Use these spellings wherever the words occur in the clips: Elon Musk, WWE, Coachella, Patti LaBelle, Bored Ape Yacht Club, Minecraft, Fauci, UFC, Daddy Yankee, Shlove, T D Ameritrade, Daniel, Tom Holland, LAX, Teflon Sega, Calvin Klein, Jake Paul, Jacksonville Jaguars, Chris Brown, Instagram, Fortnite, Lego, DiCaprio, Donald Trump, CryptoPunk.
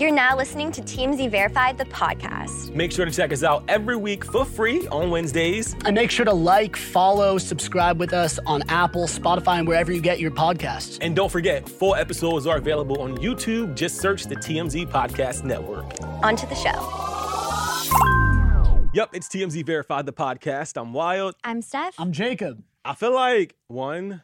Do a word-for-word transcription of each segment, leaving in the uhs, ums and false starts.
You're now listening to T M Z Verified, the podcast. Make sure to check us out every week for free on Wednesdays. And make sure to like, follow, subscribe with us on Apple, Spotify, and wherever you get your podcasts. And don't forget, full episodes are available on YouTube. Just search the T M Z Podcast Network. On to the show. Yep, it's T M Z Verified, the podcast. I'm Wild. I'm Steph. I'm Jacob. I feel like one...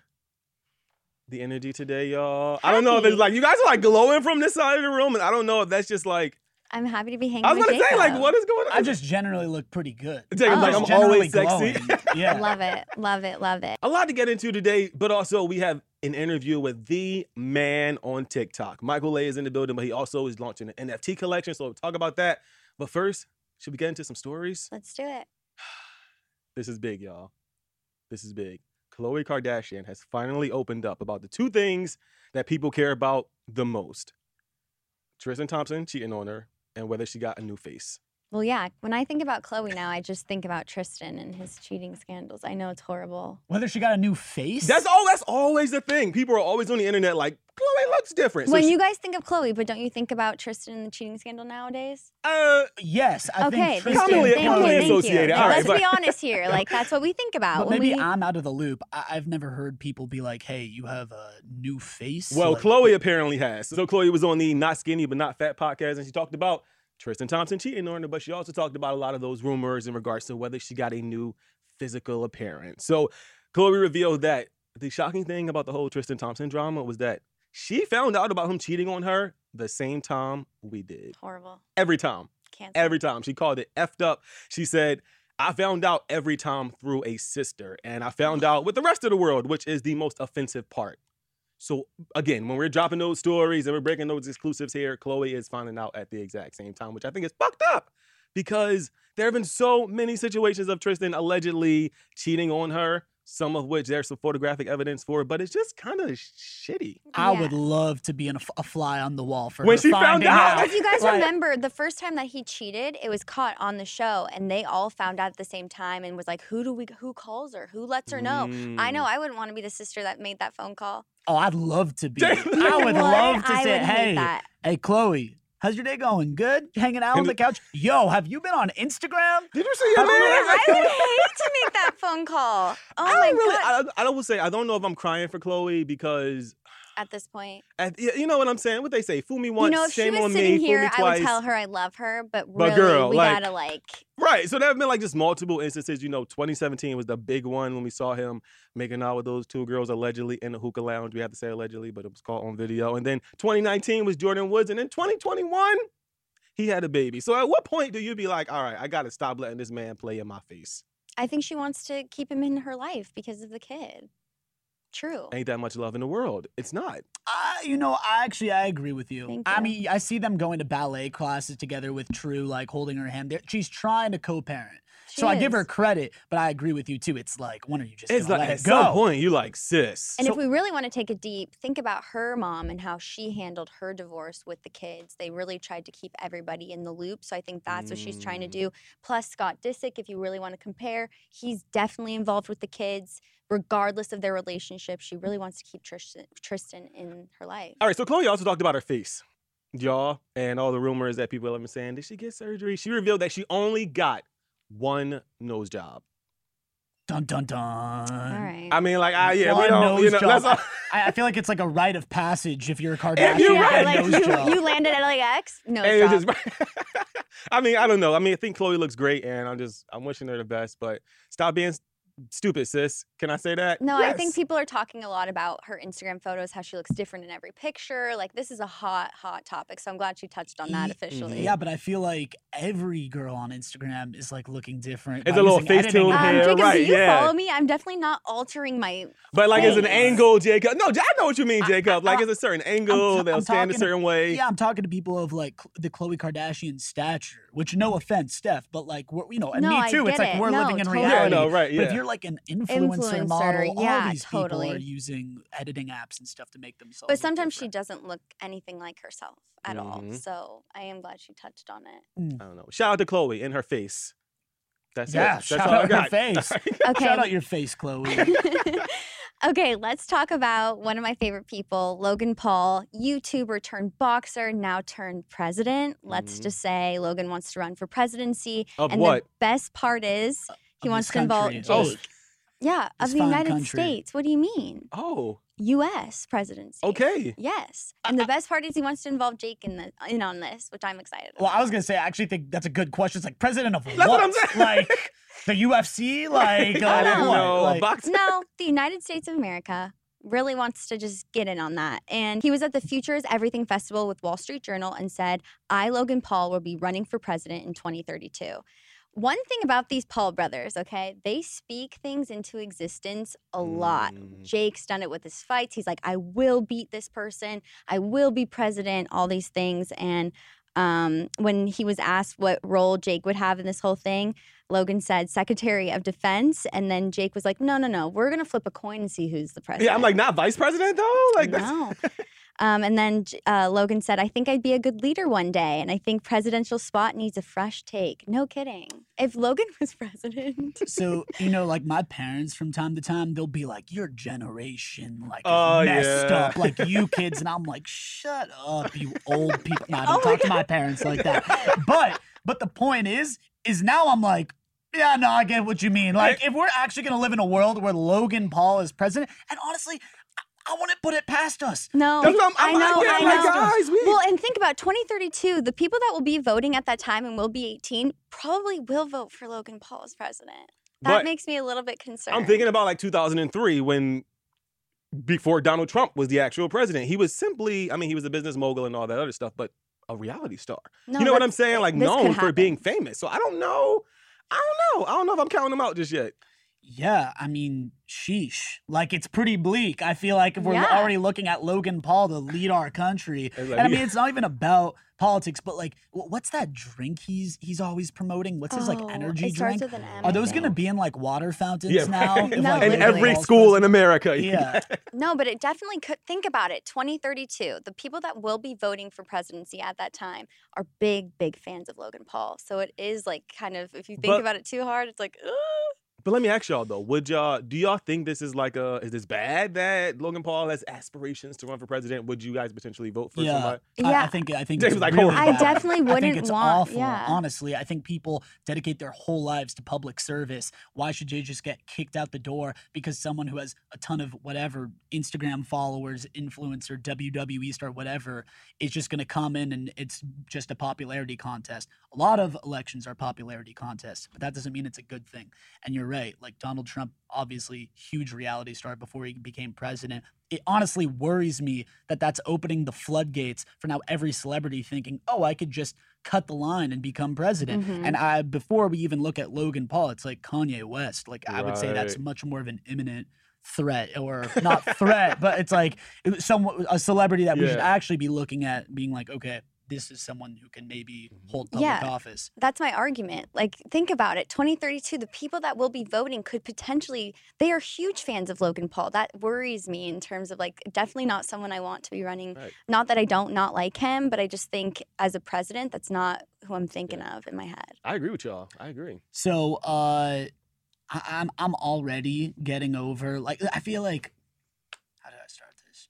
the energy today, y'all. Happy. I don't know if it's like, you guys are like glowing from this side of the room, and I don't know if that's just like... I'm happy to be hanging with I was going to say, like, what is going on? I just generally look pretty good. It's like, oh. like I'm always glowing. Sexy. Yeah. Love it, love it, love it. A lot to get into today, but also we have an interview with the man on TikTok. Michael Le is in the building, but he also is launching an N F T collection, so we'll talk about that. But first, should we get into some stories? Let's do it. This is big, y'all. This is big. Khloe Kardashian has finally opened up about the two things that people care about the most. Tristan Thompson cheating on her and whether she got a new face. Well, yeah. When I think about Khloe now, I just think about Tristan and his cheating scandals. I know it's horrible. Whether she got a new face? That's all. That's always the thing. People are always on the internet like, Khloe looks different. So when she... you guys think of Khloe, but don't you think about Tristan and the cheating scandal nowadays? Uh, yes. I okay, think Tristan. Commonly, thank commonly you, associated. All right, let's but... be honest here. Like, that's what we think about. But maybe we... I'm out of the loop. I- I've never heard people be like, hey, you have a new face? Well, like... Khloe apparently has. So Khloe was on the Not Skinny, But Not Fat podcast, and she talked about Tristan Thompson cheating on her, but she also talked about a lot of those rumors in regards to whether she got a new physical appearance. So Khloe revealed that the shocking thing about the whole Tristan Thompson drama was that she found out about him cheating on her the same time we did. Horrible. Every time. Can't Every time. She called it effed up. She said, I found out every time through a sister, and I found out with the rest of the world, which is the most offensive part. So, again, when we're dropping those stories and we're breaking those exclusives here, Khloe is finding out at the exact same time, which I think is fucked up because there have been so many situations of Tristan allegedly cheating on her, some of which there's some photographic evidence for, but it's just kind of shitty. Yeah. I would love to be in a, f- a fly on the wall for when her she found out. out. If you guys like, remember, the first time that he cheated, it was caught on the show, and they all found out at the same time and was like, who do we? Who calls her? Who lets her know? Mm. I know I wouldn't want to be the sister that made that phone call. Oh, I'd love to be. I would what? love to I say, hey, hey, Khloe, how's your day going? Good? Hanging out on the couch? Yo, have you been on Instagram? Did you see your name? I would hate to make that phone call. Oh, I my really, God. I, I will say, I don't know if I'm crying for Khloe because... at this point. At, you know what I'm saying? What they say, fool me once, you know, shame on me, here, fool me twice. I would tell her I love her, but really, but girl, we like, gotta like... Right, so there have been like just multiple instances. You know, twenty seventeen was the big one when we saw him making out with those two girls allegedly in the hookah lounge. We have to say allegedly, but it was caught on video. And then twenty nineteen was Jordan Woods. And then twenty twenty-one, he had a baby. So at what point do you be like, all right, I gotta stop letting this man play in my face? I think she wants to keep him in her life because of the kid. True. Ain't that much love in the world. It's not. Uh, you know, I actually, I agree with you. you. I mean, I see them going to ballet classes together with True, like holding her hand. They're, she's trying to co-parent. She so is. I give her credit, but I agree with you, too. It's like, when are you just going to like, let it go? At some point, you like, sis. And so, if we really want to take it deep, think about her mom and how she handled her divorce with the kids. They really tried to keep everybody in the loop. So I think that's mm. what she's trying to do. Plus, Scott Disick, if you really want to compare, he's definitely involved with the kids. Regardless of their relationship, she really wants to keep Tristan, Tristan in her life. All right, so Khloe also talked about her face, y'all, and all the rumors that people have been saying, did she get surgery? She revealed that she only got one nose job. Dun, dun, dun. All right. I mean, like, I, yeah, one we don't, you know. That's all. I, I feel like it's like a rite of passage if you're a Kardashian. If you're right. Like, nose you, job. You landed at L A X, nose job. Just, I mean, I don't know. I mean, I think Khloe looks great, and I'm just, I'm wishing her the best, but stop being stupid, sis. Can I say that? No, yes. I think people are talking a lot about her Instagram photos, how she looks different in every picture. Like, this is a hot, hot topic. So I'm glad she touched on that officially. Yeah, but I feel like every girl on Instagram is like looking different. It's a little face tune here. Um, Jacob, right, do you yeah. follow me? I'm definitely not altering my But like face. It's an angle, Jacob. No, I know what you mean, Jacob. Like, it's a certain angle. They'll stand a certain way. Yeah, I'm talking to people of like the Khloe Kardashian stature, which no offense, Steph, but like, we're, you know, and no, me too. It's like we're no, living in totally. reality. Yeah, no, right, yeah. But if you're like an influencer, influencer model, yeah, all these totally. people are using editing apps and stuff to make themselves. But sometimes different. she doesn't look anything like herself at mm-hmm. all. So I am glad she touched on it. Mm. I don't know. Shout out to Khloe in her face. That's yeah, it. That's shout all out I got. Her face. Okay. Shout out your face, Khloe. Okay, let's talk about one of my favorite people, Logan Paul, YouTuber turned boxer, now turned president. Let's mm-hmm. just say Logan wants to run for presidency. Of and what? The best part is he of wants to involve Jake. Oh. Yeah, this of the United country. States. What do you mean? Oh. U S presidency. Okay. Yes. And the best part is he wants to involve Jake in the in on this, which I'm excited about. Well, I was going to say, I actually think that's a good question. It's like, president of that's what? What I'm saying. Like, the U F C? Like, I don't know. Like, boxing? No, the United States of America really wants to just get in on that. And he was at the Future is Everything Festival with Wall Street Journal and said, I, Logan Paul, will be running for president in twenty thirty-two. One thing about these Paul brothers, okay, they speak things into existence a lot. Mm. Jake's done it with his fights. He's like, I will beat this person. I will be president, all these things. And um, when he was asked what role Jake would have in this whole thing, Logan said Secretary of Defense. And then Jake was like, no, no, no, we're going to flip a coin and see who's the president. Yeah, I'm like, not vice president, though? Like, no. Um, and then uh, Logan said, I think I'd be a good leader one day. And I think presidential spot needs a fresh take. No kidding. If Logan was president. So, you know, like my parents from time to time, they'll be like, your generation like oh, messed yeah. up like you kids. And I'm like, shut up, you old people. No, I don't oh talk to my parents like that. But but the point is, is now I'm like, yeah, no, I get what you mean. Like, if we're actually going to live in a world where Logan Paul is president, and honestly, I want to put it past us. No, I'm, I'm, I know. I, I know. Guys, we... Well, and think about twenty thirty-two. The people that will be voting at that time and will be eighteen probably will vote for Logan Paul as president. That but makes me a little bit concerned. I'm thinking about like two thousand three when, before Donald Trump was the actual president, he was simply, I mean, he was a business mogul and all that other stuff, but a reality star. No, you know what I'm saying? Like known for being famous. So I don't know. I don't know. I don't know if I'm counting him out just yet. Yeah, I mean, sheesh. Like, it's pretty bleak. I feel like if we're yeah. already looking at Logan Paul to lead our country. Like, and I mean, yeah. it's not even about politics, but like, what's that drink he's he's always promoting? What's oh, his like energy it drink? With an M, Are those going to be in like water fountains yeah. now? If, no, like, in every school in America. Yeah. No, but it definitely could. Think about it. twenty thirty-two, the people that will be voting for presidency at that time are big, big fans of Logan Paul. So it is like kind of, if you think but, about it too hard, it's like, ugh. But let me ask y'all though, would y'all do y'all think this is like a is this bad that Logan Paul has aspirations to run for president? Would you guys potentially vote for yeah. somebody? Yeah, I, I think I think it's like, really I bad. definitely wouldn't I think it's want, awful. Yeah. Honestly, I think people dedicate their whole lives to public service. Why should they just get kicked out the door because someone who has a ton of whatever Instagram followers, influencer, W W E star, whatever, is just going to come in and it's just a popularity contest? A lot of elections are popularity contests, but that doesn't mean it's a good thing. And you're right. Like Donald Trump, obviously huge reality star before he became president. It honestly worries me that that's opening the floodgates for now every celebrity thinking, oh, I could just cut the line and become president. Mm-hmm. And I, before we even look at Logan Paul, it's like Kanye West. Like right. I would say that's much more of an imminent threat or not threat, but it's like some a celebrity that yeah. we should actually be looking at being like, okay, this is someone who can maybe hold public yeah, office. That's my argument. Like, think about it. twenty thirty-two, the people that will be voting could potentially, they are huge fans of Logan Paul. That worries me in terms of, like, definitely not someone I want to be running. Right. Not that I don't not like him, but I just think as a president, that's not who I'm thinking yeah. of in my head. I agree with y'all. I agree. So uh, I- I'm I'm already getting over, like, I feel like, how did I start this?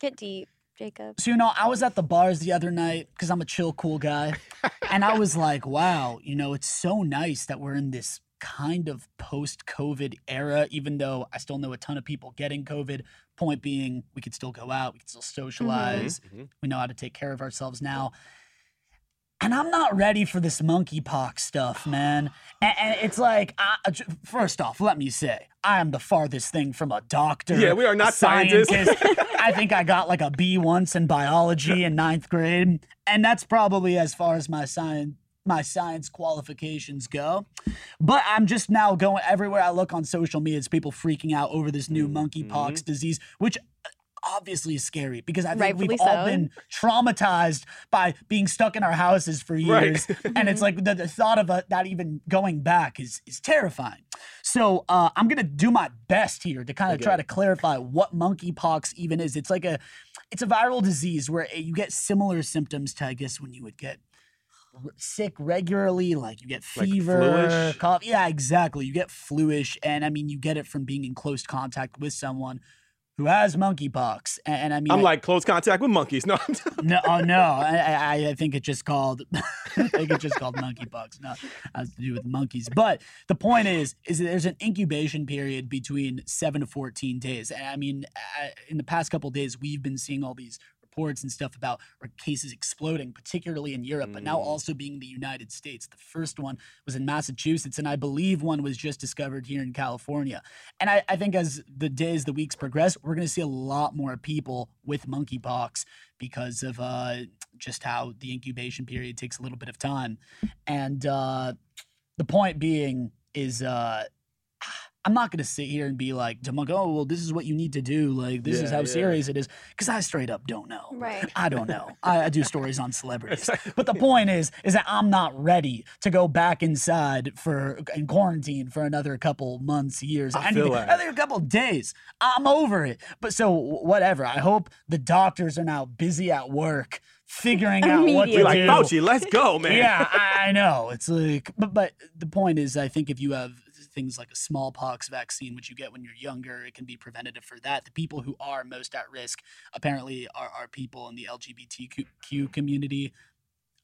Get deep. Jacob. So, you know, I was at the bars the other night because I'm a chill, cool guy. And I was like, wow, you know, it's so nice that we're in this kind of post-COVID era, even though I still know a ton of people getting COVID. Point being, we could still go out. We could still socialize. Mm-hmm. We know how to take care of ourselves now. And I'm not ready for this monkeypox stuff, man. And, and it's like, I, first off, let me say, I am the farthest thing from a doctor. Yeah, we are not scientists. scientists. I think I got like a B once in biology in ninth grade. And that's probably as far as my science. my science qualifications go. But I'm just now going everywhere I look on social media, it's people freaking out over this new monkeypox mm-hmm. disease, which obviously is scary because I think Rightfully we've so. all been traumatized by being stuck in our houses for years. Right. And it's like the, the thought of a, not even going back is, is terrifying. So uh, I'm going to do my best here to kind of okay. try to clarify what monkeypox even is. It's like a, it's a viral disease where you get similar symptoms to, I guess, when you would get sick regularly, like you get fever, like cough. Yeah, exactly. You get fluish, and I mean, you get it from being in close contact with someone who has monkeypox. And, and I mean, I'm I, like close contact with monkeys. No, I'm no, oh, no. I, I, I think it's just called. I think it's just called monkeypox. No, it has to do with monkeys. But the point is, is that there's an incubation period between seven to fourteen days. And I mean, I, in the past couple of days, we've been seeing all these reports and stuff about cases exploding, particularly in Europe, mm. but now also being the United States. The first one was in Massachusetts, and I believe one was just discovered here in California. And I, I think as the days, the weeks progress, we're going to see a lot more people with monkeypox because of uh, just how the incubation period takes a little bit of time. And uh, the point being is... Uh, I'm not going to sit here and be like, oh, well, this is what you need to do. Like, this yeah, is how yeah. serious it is. Because I straight up don't know. Right. I don't know. I, I do stories on celebrities. But the point is, is that I'm not ready to go back inside for in quarantine for another couple months, years. I feel like. Another couple days. I'm over it. But so whatever. I hope the doctors are now busy at work figuring out what to do. Like, Fauci, let's go, man. Yeah, I, I know. It's like, but, but the point is, I think if you have things like a smallpox vaccine, which you get when you're younger, it can be preventative for that. The people who are most at risk apparently are, are people in the L G B T Q community.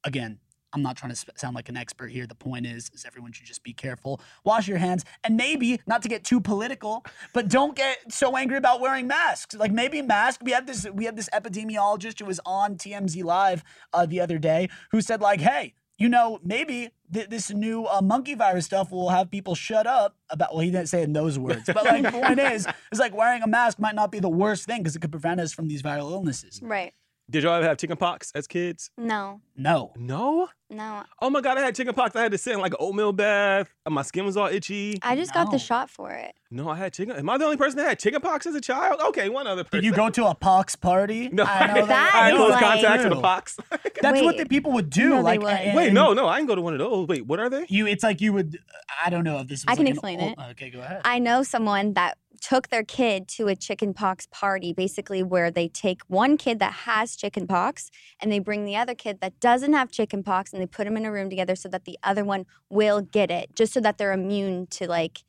Again, I'm not trying to sound like an expert here. The point is, is everyone should just be careful, wash your hands, and maybe not to get too political, but don't get so angry about wearing masks. Like maybe masks. We had this, we had this epidemiologist who was on T M Z Live uh, the other day who said like, hey, you know, maybe th- this new uh, monkey virus stuff will have people shut up about, well, he didn't say it in those words, but like the point is, it's like wearing a mask might not be the worst thing because it could prevent us from these viral illnesses. Right. Did y'all ever have chickenpox as kids? No. No. No? No. Oh my God, I had chickenpox. I had to sit in like an oatmeal bath. My skin was all itchy. I just no. got the shot for it. No, I had chicken. Am I the only person that had chickenpox as a child? Okay, one other person. Did you go to a pox party? No. I, know that I had close like, contacts with a pox. That's wait, what the people would do. No, like, and, wait, no, no, I can go to one of those. Wait, what are they? You, it's like you would, I don't know if this was I like can explain an, it. Oh, okay, go ahead. I know someone that took their kid to a chickenpox party, basically where they take one kid that has chickenpox and they bring the other kid that doesn't have chickenpox and they put them in a room together so that the other one will get it, just so that they're immune to like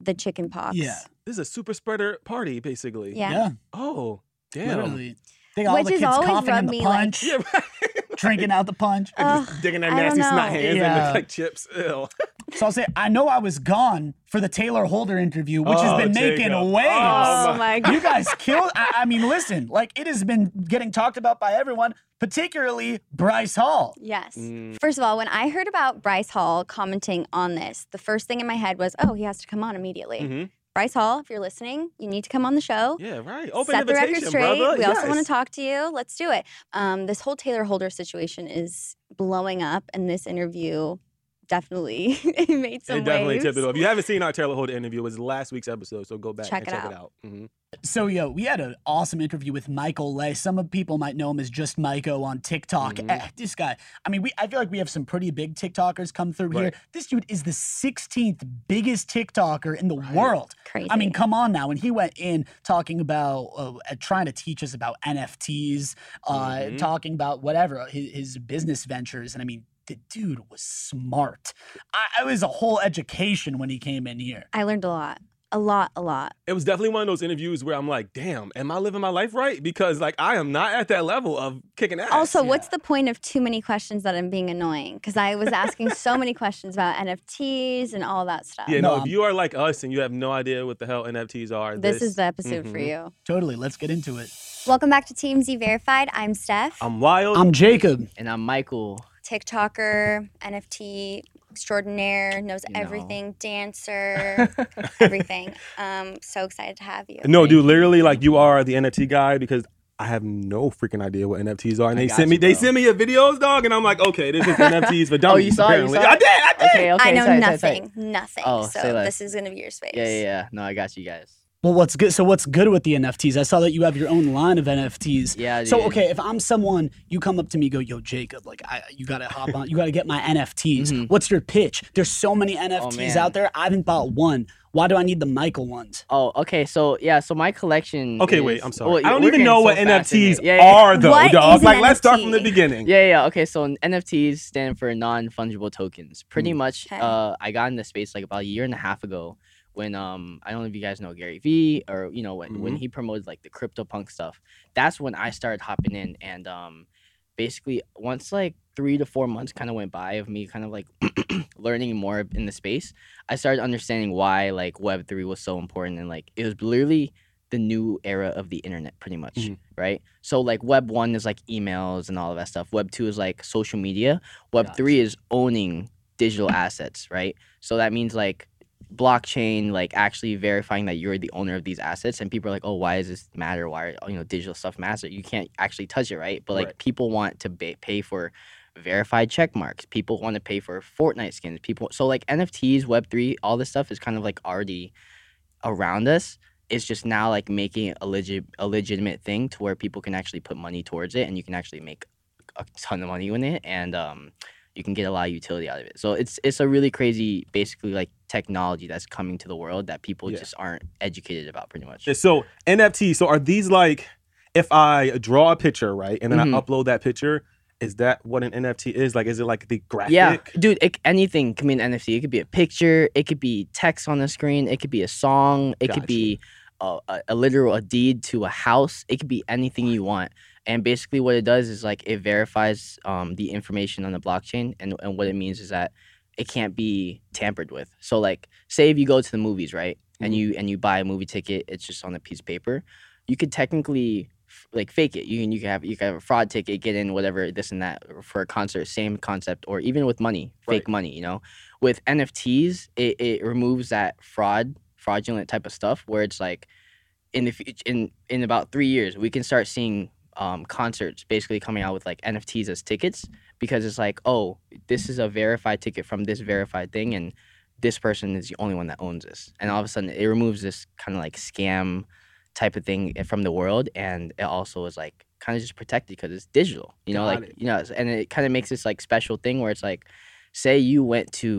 the chickenpox. Yeah, this is a super spreader party, basically. Yeah. yeah. Oh, damn. Literally. Think all Which the kids coughing in the punch, like, yeah, right. drinking out the punch, uh, just digging their nasty snot hands yeah. in like chips. Ew. So I'll say, I know I was gone for the Taylor Holder interview, which oh, has been Jacob. making waves. Oh my God. You guys killed, I, I mean, listen, like it has been getting talked about by everyone, particularly Bryce Hall. Yes. Mm. First of all, when I heard about Bryce Hall commenting on this, the first thing in my head was, oh, he has to come on immediately. Mm-hmm. Bryce Hall, if you're listening, you need to come on the show. Yeah, right. Open Set invitation, the record straight. Brother. We yes. also want to talk to you. Let's do it. Um, this whole Taylor Holder situation is blowing up, and this interview definitely it made some it definitely waves. Tipped it off. If you haven't seen our Taylor Holder interview, it was last week's episode, so go back check and it check out. it out. Mm-hmm. So, yo, we had an awesome interview with Michael Le. Some of people might know him as Just Mico on TikTok. Mm-hmm. Eh, this guy, I mean, we I feel like we have some pretty big TikTokers come through right. here. This dude is the sixteenth biggest TikToker in the right. world. Crazy. I mean, come on now. And he went in talking about, uh, trying to teach us about N F Ts, uh, mm-hmm. talking about whatever, his, his business ventures. And I mean, the dude was smart. I, it was a whole education when he came in here. I learned a lot. A lot, a lot. It was definitely one of those interviews where I'm like, damn, am I living my life right? Because, like, I am not at that level of kicking ass. Also, yeah. what's the point of too many questions that I'm being annoying? Because I was asking so many questions about N F Ts and all that stuff. Yeah, no, no if you are like us and you have no idea what the hell N F Ts are. This, this is the episode mm-hmm. for you. Totally. Let's get into it. Welcome back to T M Z Verified. I'm Steph. I'm Wild. I'm Jacob. And I'm Michael. TikToker, N F T extraordinaire, knows no. everything, dancer, everything. Um, so excited to have you. No, Thank dude, you. Literally, like, you are the N F T guy because I have no freaking idea what N F Ts are. And I they sent me, you, they sent me your videos, dog, and I'm like, okay, this is N F Ts for dummies. Oh, you saw, you saw it? I did, I did. Okay, okay, I know sorry, nothing, sorry. nothing. Oh, so this is gonna be your space. Yeah, yeah, yeah. No, I got you guys. Well, what's good? So what's good with the N F Ts? I saw that you have your own line of N F Ts. Yeah. Dude. So okay, if I'm someone, you come up to me, go, yo, Jacob, like, I, you gotta hop on, you gotta get my N F Ts. Mm-hmm. What's your pitch? There's so many N F Ts oh, out there. I haven't bought one. Why do I need the Michael ones? Oh, okay. So yeah, so my collection. Okay, is, wait. I'm sorry. Well, I don't even know so what N F Ts yeah, yeah. are though, what dog. Like, N F T? Let's start from the beginning. Yeah, yeah. Okay, so N F Ts stand for non-fungible tokens. Pretty mm. much. Okay. Uh, I got into space like about a year and a half ago. When um, I don't know if you guys know Gary V, or you know when, mm-hmm. when he promoted like the CryptoPunk stuff, that's when I started hopping in, and um, basically once like three to four months kind of went by of me kind of like learning more in the space, I started understanding why like Web three was so important, and like it was literally the new era of the internet, pretty much, mm-hmm. right? So like Web one is like emails and all of that stuff. Web two is like social media. Web three is owning digital assets, right? So that means like blockchain, like actually verifying that you're the owner of these assets. And people are like, oh, why does this matter? Why are, you know, digital stuff matter? You can't actually touch it, right? But like right. people want to ba- pay for verified check marks. People want to pay for Fortnite skins. People, so like N F Ts, Web three, all this stuff is kind of like already around us. It's just now like making it a, legit, a legitimate thing to where people can actually put money towards it, and you can actually make a ton of money in it. And um you can get a lot of utility out of it. So it's it's a really crazy, basically, like technology that's coming to the world that people yeah. just aren't educated about, pretty much. So N F T, so are these like, if I draw a picture, right, and then mm-hmm. I upload that picture, is that what an N F T is? Like, is it like the graphic? Yeah, dude, it, anything can be an N F T. It could be a picture. It could be text on the screen. It could be a song. It gotcha. could be a, a, a literal a deed to a house. It could be anything you want. And basically what it does is like it verifies um, the information on the blockchain, and, and what it means is that it can't be tampered with. So like say if you go to the movies, right, mm-hmm. and you and you buy a movie ticket, it's just on a piece of paper. You could technically f- like fake it. You can you can have you can have a fraud ticket, get in whatever this and that for a concert, same concept, or even with money, fake right. money, you know. With N F Ts, it, it removes that fraud, fraudulent type of stuff where it's like in the f- in in about three years we can start seeing Um, concerts basically coming out with like N F Ts as tickets, because it's like, oh, this is a verified ticket from this verified thing, and this person is the only one that owns this. And all of a sudden it removes this kind of like scam type of thing from the world, and it also is like kind of just protected because it's digital, you know, Got like it. you know, and it kind of makes this like special thing where it's like, say you went to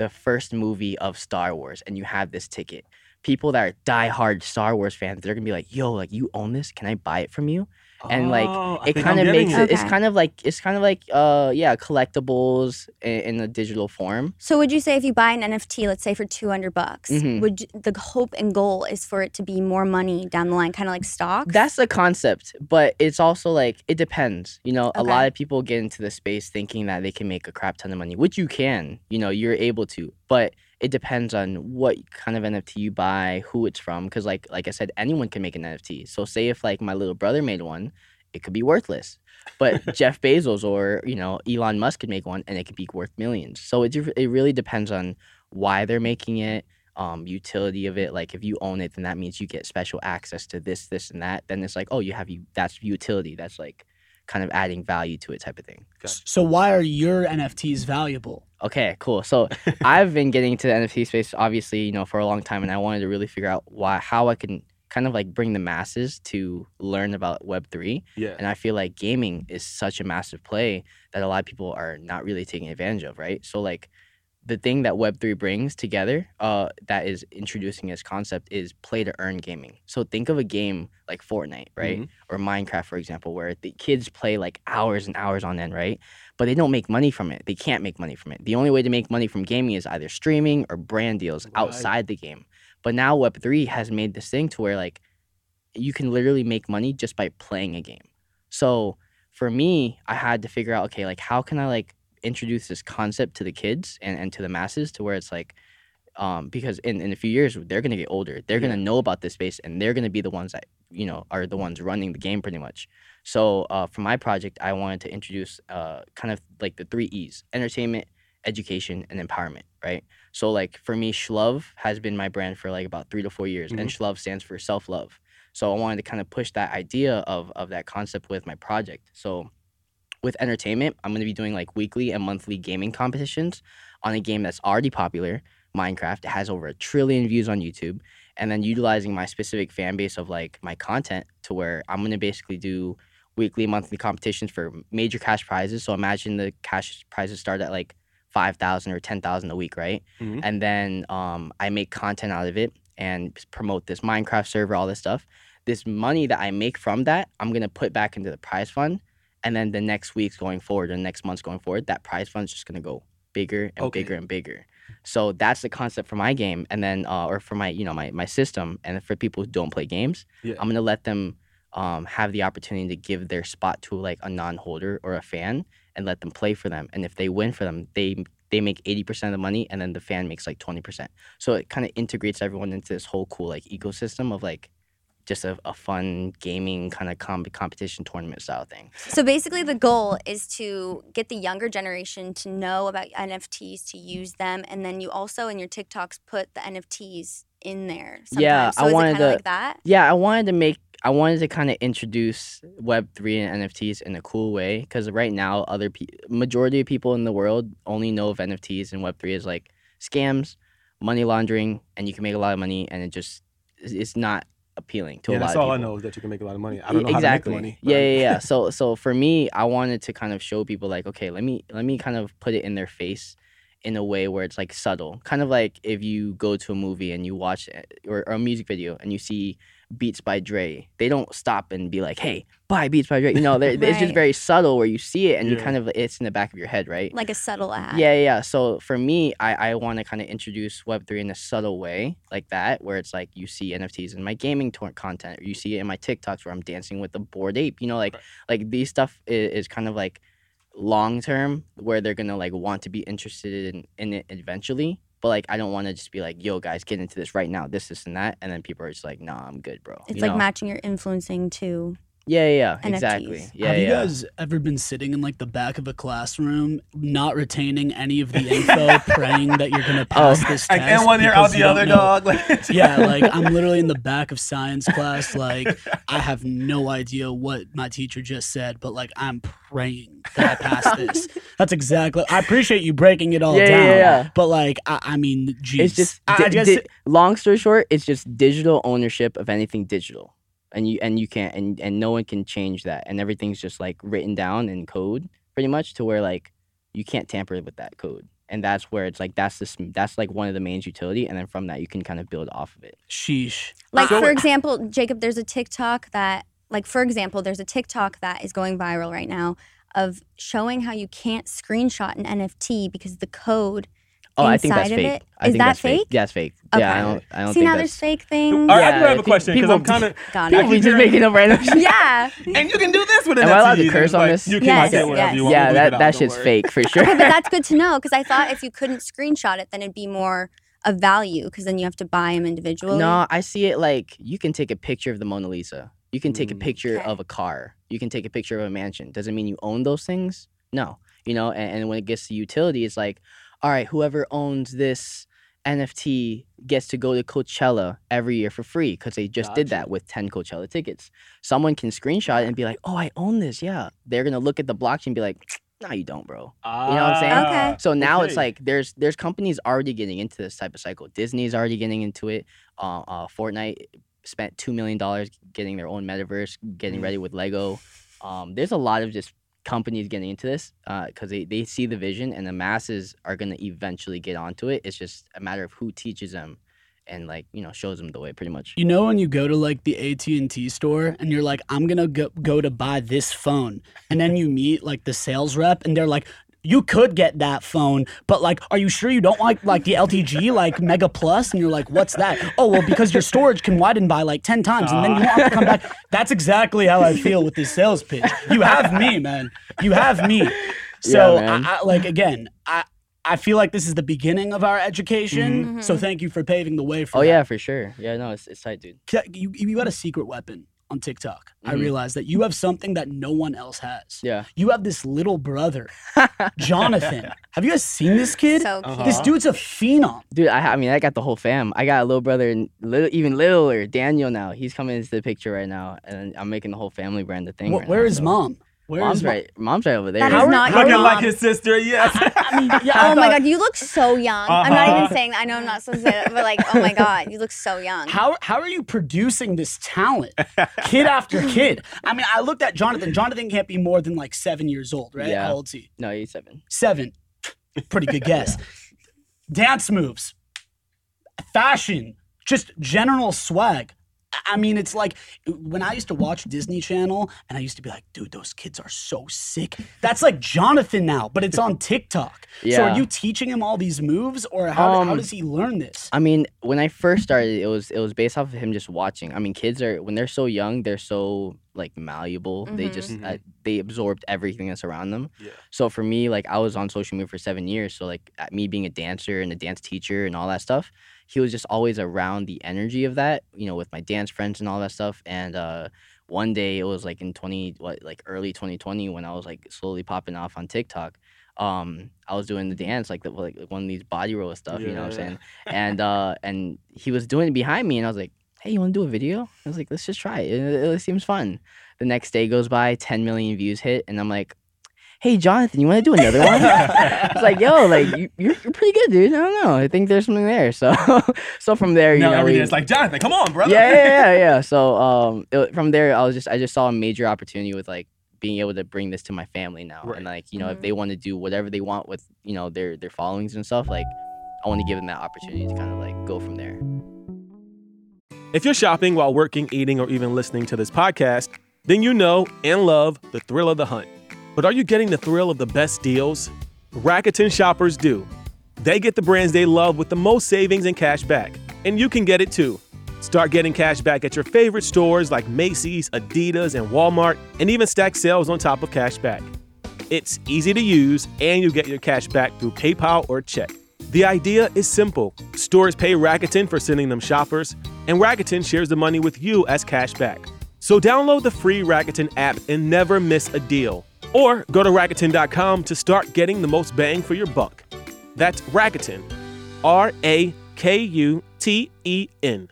the first movie of Star Wars and you have this ticket. People that are diehard Star Wars fans, they're gonna be like, yo, like, you own this? Can I buy it from you? And like oh, it kind of makes it, it. Okay. it's kind of like it's kind of like uh yeah collectibles in, in a digital form. So would you say if you buy an N F T, let's say for two hundred bucks, mm-hmm. would you, the hope and goal is for it to be more money down the line, kind of like stocks? That's the concept, but it's also like it depends. You know, okay. a lot of people get into the space thinking that they can make a crap ton of money, which you can. You know, you're able to, but it depends on what kind of N F T you buy, who it's from, because like like I said, anyone can make an N F T. So say if like my little brother made one, it could be worthless, but Jeff Bezos or you know Elon Musk could make one and it could be worth millions. So it it really depends on why they're making it, um, utility of it. Like if you own it, then that means you get special access to this, this, and that. Then it's like, oh, you have you that's utility. That's like kind of adding value to it type of thing. So why are your N F Ts valuable? Okay, cool. So I've been getting into the N F T space, obviously, you know, for a long time, and I wanted to really figure out why, how I can kind of like bring the masses to learn about Web three. Yeah. And I feel like gaming is such a massive play that a lot of people are not really taking advantage of, right? So like the thing that Web three brings together uh, that is introducing this concept is play-to-earn gaming. So think of a game like Fortnite, right? Mm-hmm. Or Minecraft, for example, where the kids play like hours and hours on end, right? But they don't make money from it. They can't make money from it. The only way to make money from gaming is either streaming or brand deals right. outside the game. But now Web three has made this thing to where like you can literally make money just by playing a game. So for me, I had to figure out, okay, like how can I like introduce this concept to the kids and, and to the masses to where it's like um, because in, in a few years, they're going to get older. They're yeah. going to know about this space, and they're going to be the ones that, you know, are the ones running the game pretty much. So uh, for my project, I wanted to introduce uh, kind of like the three E's: entertainment, education, and empowerment, right? So like for me, Shlove has been my brand for like about three to four years, mm-hmm. and Shlove stands for self-love. So I wanted to kind of push that idea of of that concept with my project. So with entertainment, I'm going to be doing like weekly and monthly gaming competitions on a game that's already popular, Minecraft. It has over a trillion views on YouTube. And then utilizing my specific fan base of like my content to where I'm going to basically do weekly, monthly competitions for major cash prizes. So imagine the cash prizes start at like five thousand or ten thousand a week, right? Mm-hmm. And then um, I make content out of it and promote this Minecraft server, all this stuff. This money that I make from that, I'm going to put back into the prize fund. And then the next weeks going forward, or the next months going forward, that prize fund's just going to go bigger and okay. bigger and bigger. So that's the concept for my game. And then, uh, or for my, you know, my, my system. And for people who don't play games, yeah. I'm going to let them um, have the opportunity to give their spot to like a non-holder or a fan and let them play for them. And if they win for them, they they make eighty percent of the money, and then the fan makes like twenty percent. So it kind of integrates everyone into this whole cool like ecosystem of like just a, a fun gaming kind of com- competition tournament style thing. So basically the goal is to get the younger generation to know about N F Ts, to use them, and then you also in your TikToks put the N F Ts in there sometimes. Yeah, so I wanted to, like that? Yeah, I wanted to make I wanted to kind of introduce Web three and N F Ts in a cool way, because right now other pe- majority of people in the world only know of N F Ts and Web three as like scams, money laundering, and you can make a lot of money, and it just it's not appealing to yeah, a lot of people. That's all I know, is that you can make a lot of money. I don't know exactly. how to make the money. Yeah, yeah, yeah. so so for me, I wanted to kind of show people like, okay, let me let me kind of put it in their face in a way where it's like subtle. Kind of like if you go to a movie and you watch or, or a music video and you see Beats by Dre, they don't stop and be like, hey, buy Beats by Dre. You know, right. It's just very subtle where you see it and yeah. you kind of, it's in the back of your head, right? Like a subtle ad. Yeah, yeah. So for me, I, I want to kind of introduce Web three in a subtle way like that, where it's like you see N F Ts in my gaming t- content, or you see it in my TikToks where I'm dancing with the Bored Ape. You know, like, right. like these stuff is, is kind of like long term where they're going to like want to be interested in, in it eventually. But, like, I don't want to just be like, yo, guys, get into this right now, this, this, and that. And then people are just like, nah, I'm good, bro. It's you like know? matching your influencing to Yeah, yeah, yeah. N F Ts. Exactly. Yeah, Have yeah. you guys ever been sitting in, like, the back of a classroom, not retaining any of the info, praying that you're going to pass oh, this test? I can't one ear out the other, know. dog. yeah, like, I'm literally in the back of science class. Like, I have no idea what my teacher just said, but, like, I'm praying that I pass this. That's exactly. I appreciate you breaking it all yeah, down. Yeah, yeah. But like, I, I mean, geez. It's just. I, I guess di- it, long story short, it's just digital ownership of anything digital, and you and you can't and, and no one can change that, and everything's just like written down in code, pretty much, to where like you can't tamper with that code. And that's where it's like that's this that's like one of the main utility, and then from that you can kind of build off of it. Sheesh. Like so, for example, Jacob, there's a TikTok that like for example, there's a TikTok that is going viral right now of showing how you can't screenshot an N F T because the code oh, inside I think that's of fake. it I is think that that's fake? fake? Yeah, it's fake. Okay. Yeah, I don't. I don't See, think now that's... there's fake things. All right, yeah, I do have a question because I'm kind of. People just making up random. yeah. And you can do this with an N F T. Am I allowed to curse on like, this? You can yes, like, yes. whatever you want. Yeah, that, out, that shit's worry. fake for sure. Okay, but that's good to know, because I thought if you couldn't screenshot it, then it'd be more of value, because then you have to buy them individually. No, I see it like you can take a picture of the Mona Lisa. You can take a picture okay. of a car. You can take a picture of a mansion. Doesn't mean you own those things. No. You know, and, and when it gets to utility, it's like, all right, whoever owns this N F T gets to go to Coachella every year for free, because they just gotcha. did that with ten Coachella tickets. Someone can screenshot it and be like, oh, I own this. Yeah. They're going to look at the blockchain and be like, no, you don't, bro. Ah, you know what I'm saying? Okay. So now okay. it's like there's there's companies already getting into this type of cycle. Disney's already getting into it. Uh, uh, Fortnite spent two million dollars getting their own metaverse, getting ready with Lego. Um, there's a lot of just companies getting into this because uh, they, they see the vision, and the masses are going to eventually get onto it. It's just a matter of who teaches them and, like, you know, shows them the way, pretty much. You know when you go to, like, the A T and T store and you're like, I'm going to go go to buy this phone. And then you meet, like, the sales rep and they're like, you could get that phone, but, like, are you sure you don't like, like, the L T G, like, Mega Plus? And you're like, what's that? Oh, well, because your storage can widen by, like, ten times, and then you won't have to come back. That's exactly how I feel with this sales pitch. You have me, man. You have me. So, yeah, I, I, like, again, I I feel like this is the beginning of our education. Mm-hmm. So thank you for paving the way for. Oh that. Yeah, for sure. Yeah, no, it's it's tight, dude. You you had a secret weapon on TikTok. Mm-hmm. I realized that you have something that no one else has. Yeah. You have this little brother, Jonathan. Have you guys seen this kid? So cute. Uh-huh. This dude's a phenom. Dude, I, I mean, I got the whole fam. I got a little brother, and little, even littler, Daniel now. He's coming into the picture right now, and I'm making the whole family brand a thing. Wh- right where now, is so. Mom? Where Mom's is right. Mom? Mom's right over there. That is not looking your mom. Like his sister. Yes. I mean, yeah, oh my God, you look so young. Uh-huh. I'm not even saying. I know I'm not supposed to say that, but like, oh my God, you look so young. How how are you producing this talent, kid after kid? I mean, I looked at Jonathan. Jonathan can't be more than like seven years old, right? Yeah. How old's he? No, he's seven. Seven. Pretty good guess. Yeah. Dance moves, fashion, just general swag. I mean, it's like when I used to watch Disney Channel and I used to be like, dude, those kids are so sick. That's like Jonathan now, but it's on TikTok. Yeah. So are you teaching him all these moves or how, um, how does he learn this? I mean, when I first started, it was it was based off of him just watching. I mean, kids are, when they're so young, they're so like malleable. Mm-hmm. They just, mm-hmm. uh, they absorbed everything that's around them. Yeah. So for me, like I was on social media for seven years. So like me being a dancer and a dance teacher and all that stuff, he was just always around the energy of that, you know, with my dance friends and all that stuff. And uh, one day it was like in twenty, what, like early twenty twenty when I was like slowly popping off on TikTok. Um, I was doing the dance, like the, like one of these body roll stuff, yeah, you know what I'm saying? And uh, and he was doing it behind me, and I was like, hey, you want to do a video? I was like, let's just try it. It, it seems fun. The next day goes by, ten million views hit, and I'm like, hey, Jonathan, you want to do another one? I was like, yo, like, you, you're pretty good, dude. I don't know. I think there's something there. So so from there, you no, know. No, every day it's like, Jonathan, come on, brother. Yeah, yeah, yeah, yeah. So um, it, from there, I was just, I just saw a major opportunity with, like, being able to bring this to my family now. Right. And, like, you know, mm-hmm. if they want to do whatever they want with, you know, their, their followings and stuff, like, I want to give them that opportunity to kind of, like, go from there. If you're shopping while working, eating, or even listening to this podcast, then you know and love the thrill of the hunt. But are you getting the thrill of the best deals? Rakuten shoppers do. They get the brands they love with the most savings and cash back. And you can get it too. Start getting cash back at your favorite stores like Macy's, Adidas, and Walmart, and even stack sales on top of cash back. It's easy to use, and you get your cash back through PayPal or check. The idea is simple. Stores pay Rakuten for sending them shoppers, and Rakuten shares the money with you as cash back. So download the free Rakuten app and never miss a deal. Or go to Rakuten dot com to start getting the most bang for your buck. That's Rakuten. R A K U T E N.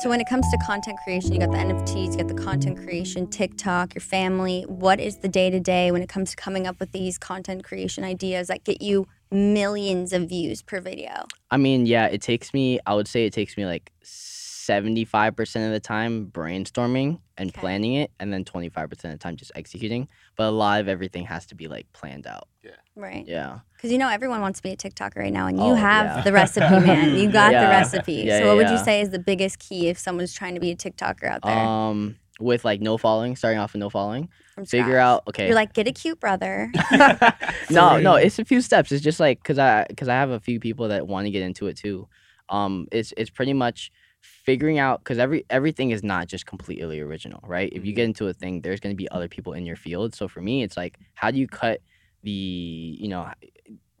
So when it comes to content creation, you got the N F Ts, you got the content creation, TikTok, your family. What is the day-to-day when it comes to coming up with these content creation ideas that get you millions of views per video? I mean, yeah, it takes me, I would say it takes me like seventy-five percent of the time brainstorming and okay. planning it, and then twenty-five percent of the time just executing. But a lot of everything has to be like planned out. Yeah. Right. Yeah. Because you know everyone wants to be a TikToker right now, and you oh, have yeah. the recipe, man. You got yeah. the recipe. Yeah, so what yeah. would you say is the biggest key if someone's trying to be a TikToker out there? Um, with like no following, starting off with no following. From figure scratch. Out, okay. You're like, get a cute brother. no, no, it's a few steps. It's just like, because I, because I have a few people that want to get into it too. Um, it's it's pretty much figuring out, because every everything is not just completely original, right? If you get into a thing, there's going to be other people in your field. So for me, it's like, how do you cut the, you know,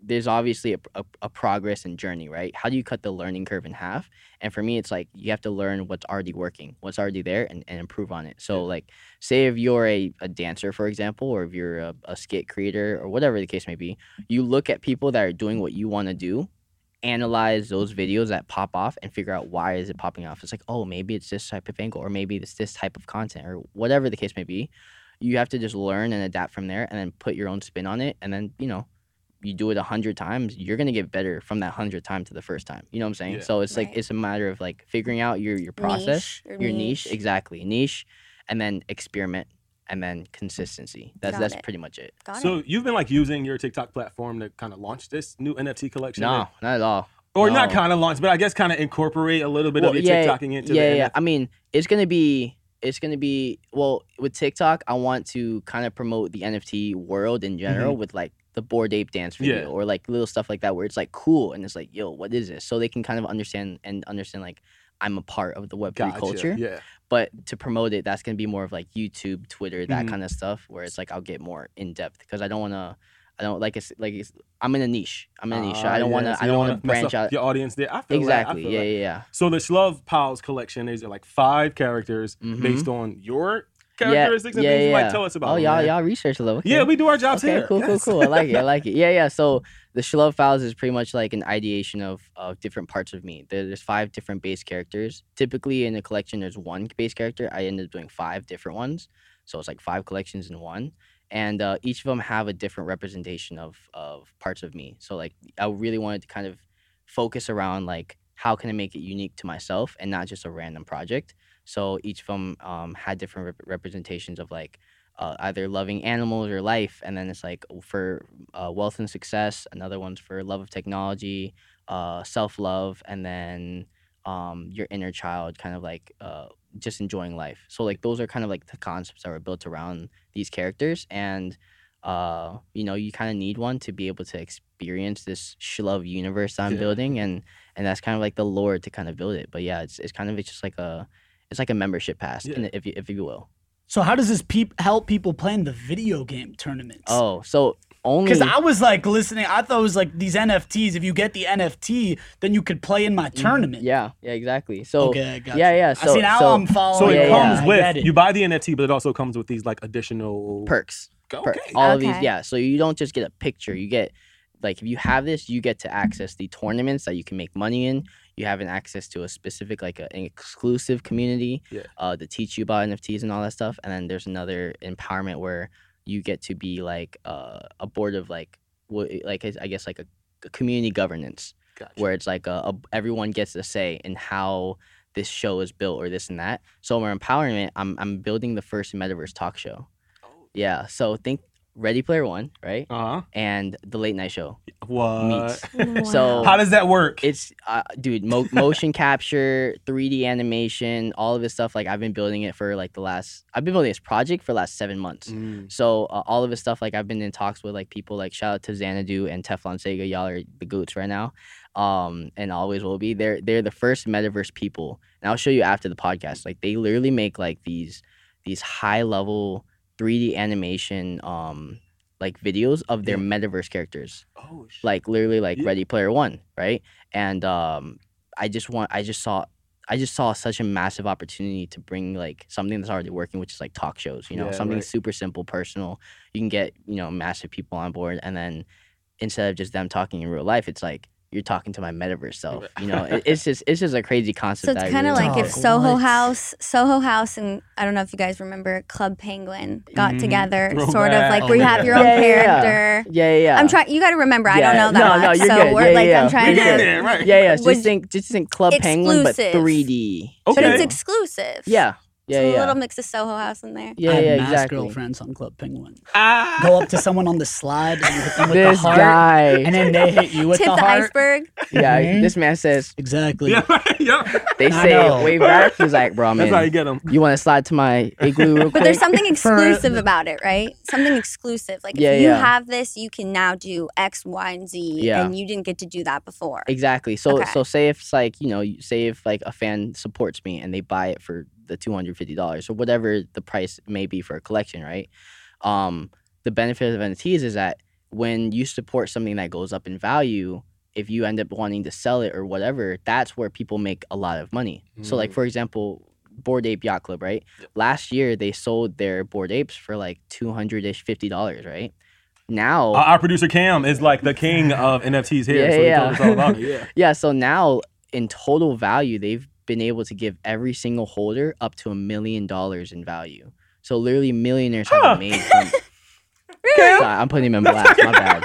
there's obviously a, a, a progress and journey, right? How do you cut the learning curve in half? And for me, it's like, you have to learn what's already working, what's already there, and, and improve on it. So like, say if you're a, a dancer, for example, or if you're a, a skit creator or whatever the case may be, you look at people that are doing what you want to do, analyze those videos that pop off, and figure out why is it popping off. It's like, oh, maybe it's this type of angle, or maybe it's this type of content, or whatever the case may be. You have to just learn and adapt from there, and then put your own spin on it. And then, you know, you do it a hundred times, you're gonna get better from that hundred time to the first time. You know what I'm saying? Yeah. So it's right. like, it's a matter of like figuring out your your process, niche, your, your niche. niche, exactly niche, and then experiment. And then consistency. That's Got that's it. Pretty much it. Got so it. You've been like using your TikTok platform to kind of launch this new N F T collection? No, and, not at all. Or no. not kind of launch, but I guess kind of incorporate a little bit well, of your yeah, TikToking into yeah, the Yeah, yeah. N F T. I mean, it's going to be, it's going to be, well, with TikTok, I want to kind of promote the N F T world in general mm-hmm. with like the Bored Ape dance video yeah. or like little stuff like that where it's like cool and it's like, yo, what is this? So they can kind of understand and understand like, I'm a part of the web three gotcha. Culture. Yeah. But to promote it, that's going to be more of like YouTube, Twitter, that mm-hmm. kind of stuff where it's like I'll get more in depth because I don't want to I don't like it's like it's, I'm in a niche. I'm in a niche. Uh, I don't yeah, want to. So I don't want to branch out your audience there. I feel exactly. Like, I feel yeah, like. yeah, yeah. So the Shlove Powell's collection is like five characters mm-hmm. based on your characteristics yeah, and yeah, things yeah. you might tell us about. Oh, them, y'all, right? y'all research a little. Okay. Yeah, we do our jobs okay, here. Cool, yes. cool, cool. I like it. I like it. Yeah, yeah. So the Shlove Powell's is pretty much like an ideation of of different parts of me. There's five different base characters. Typically in a collection, there's one base character. I ended up doing five different ones, so it's like five collections in one. And uh, each of them have a different representation of, of parts of me. So, like, I really wanted to kind of focus around, like, how can I make it unique to myself and not just a random project? So each of them um, had different rep- representations of, like, uh, either loving animals or life. And then it's, like, for uh, wealth and success. Another one's for love of technology, uh, self-love, and then um, your inner child kind of, like, uh, just enjoying life. So, like, those are kind of, like, the concepts that were built around these characters, and uh you know you kind of need one to be able to experience this Shlove universe I'm yeah. building, and and that's kind of like the lore to kind of build it. But yeah, it's it's kind of it's just like a it's like a membership pass, yeah. if you, if you will. So how does this peep help people playing the video game tournaments? Oh, so only because I was like listening, I thought it was like these N F Ts. If you get the N F T, then you could play in my tournament. Yeah, yeah, exactly. So okay, I got yeah, you. yeah. So I see now so, I'm following. So it yeah, comes yeah, with it. You buy the N F T, but it also comes with these like additional perks. Okay. Perks. All okay. of these, yeah. So you don't just get a picture. You get like if you have this, you get to access the tournaments that you can make money in. You have an access to a specific, like a, an exclusive community yeah. uh, that teach you about N F Ts and all that stuff. And then there's another empowerment where you get to be like uh, a board of like, w- like I guess like a, a community governance, gotcha. Where it's like a, a, everyone gets a say in how this show is built or this and that. So for empowerment, I'm I'm building the first metaverse talk show. Oh. Yeah, so think Ready Player One, right? Uh-huh. And the late night show. What? Meets. So how does that work? It's uh, dude, mo- motion capture, three D animation, all of this stuff. Like I've been building it for like the last. I've been building this project for the last seven months. Mm. So uh, all of this stuff, like I've been in talks with like people. Like shout out to Xanadu and Teflon Sega. Y'all are the goots right now, um, and always will be. They're they're the first metaverse people, and I'll show you after the podcast. Like they literally make like these these high level. three D animation um like videos of their yeah. metaverse characters. Oh shit. Like literally like yeah. Ready Player One, right? And um I just want I just saw I just saw such a massive opportunity to bring like something that's already working, which is like talk shows, you know, yeah, something right. super simple, personal. You can get, you know, massive people on board, and then instead of just them talking in real life, it's like you're talking to my metaverse self. You know, it's just it's just a crazy concept. So it's kind of really like oh, if Soho what? House, Soho House, and I don't know if you guys remember Club Penguin got mm, together, throwback. Sort of like where you have your own yeah, character. Yeah, yeah, yeah. I'm trying. You got to remember, yeah. I don't know that no, much. No, you're so good. We're yeah, like, yeah. I'm trying you're to. Good. Right. Yeah, yeah. So just think, just think Club exclusive. Penguin, but three D. Okay. But it's exclusive. Yeah. Yeah, so yeah. a little mix of Soho House in there. Yeah, I have yeah, mass exactly. girlfriends on Club Penguin. Ah. Go up to someone on the slide and hit them with this the heart, guy. And then they hit you with Tip the, the heart. Iceberg. Yeah, mm-hmm. This man says exactly. Yeah, yeah. They say way back. He's like, bro, man. That's how you get them. You want to slide to my igloo real quick? But there's something exclusive about it, right? Something exclusive. Like if yeah, you yeah. have this, you can now do X, Y, and Z, yeah. and you didn't get to do that before. Exactly. So, okay. so say if it's like you know, say if like a fan supports me and they buy it for the two hundred fifty dollars or whatever the price may be for a collection, right? Um, the benefit of N F Ts is that when you support something that goes up in value, if you end up wanting to sell it or whatever, that's where people make a lot of money. Mm. So like, for example, Bored Ape Yacht Club, right? Yep. Last year, they sold their Bored Apes for like two hundred-ish, fifty dollars, right? Now... Uh, our producer Cam is like the king of N F Ts here. Yeah, so yeah. He told us all about it. Yeah. yeah, so now in total value, they've been able to give every single holder up to a million dollars in value. So literally millionaires huh. have made from really? Sorry, I'm putting him in blast, my bad.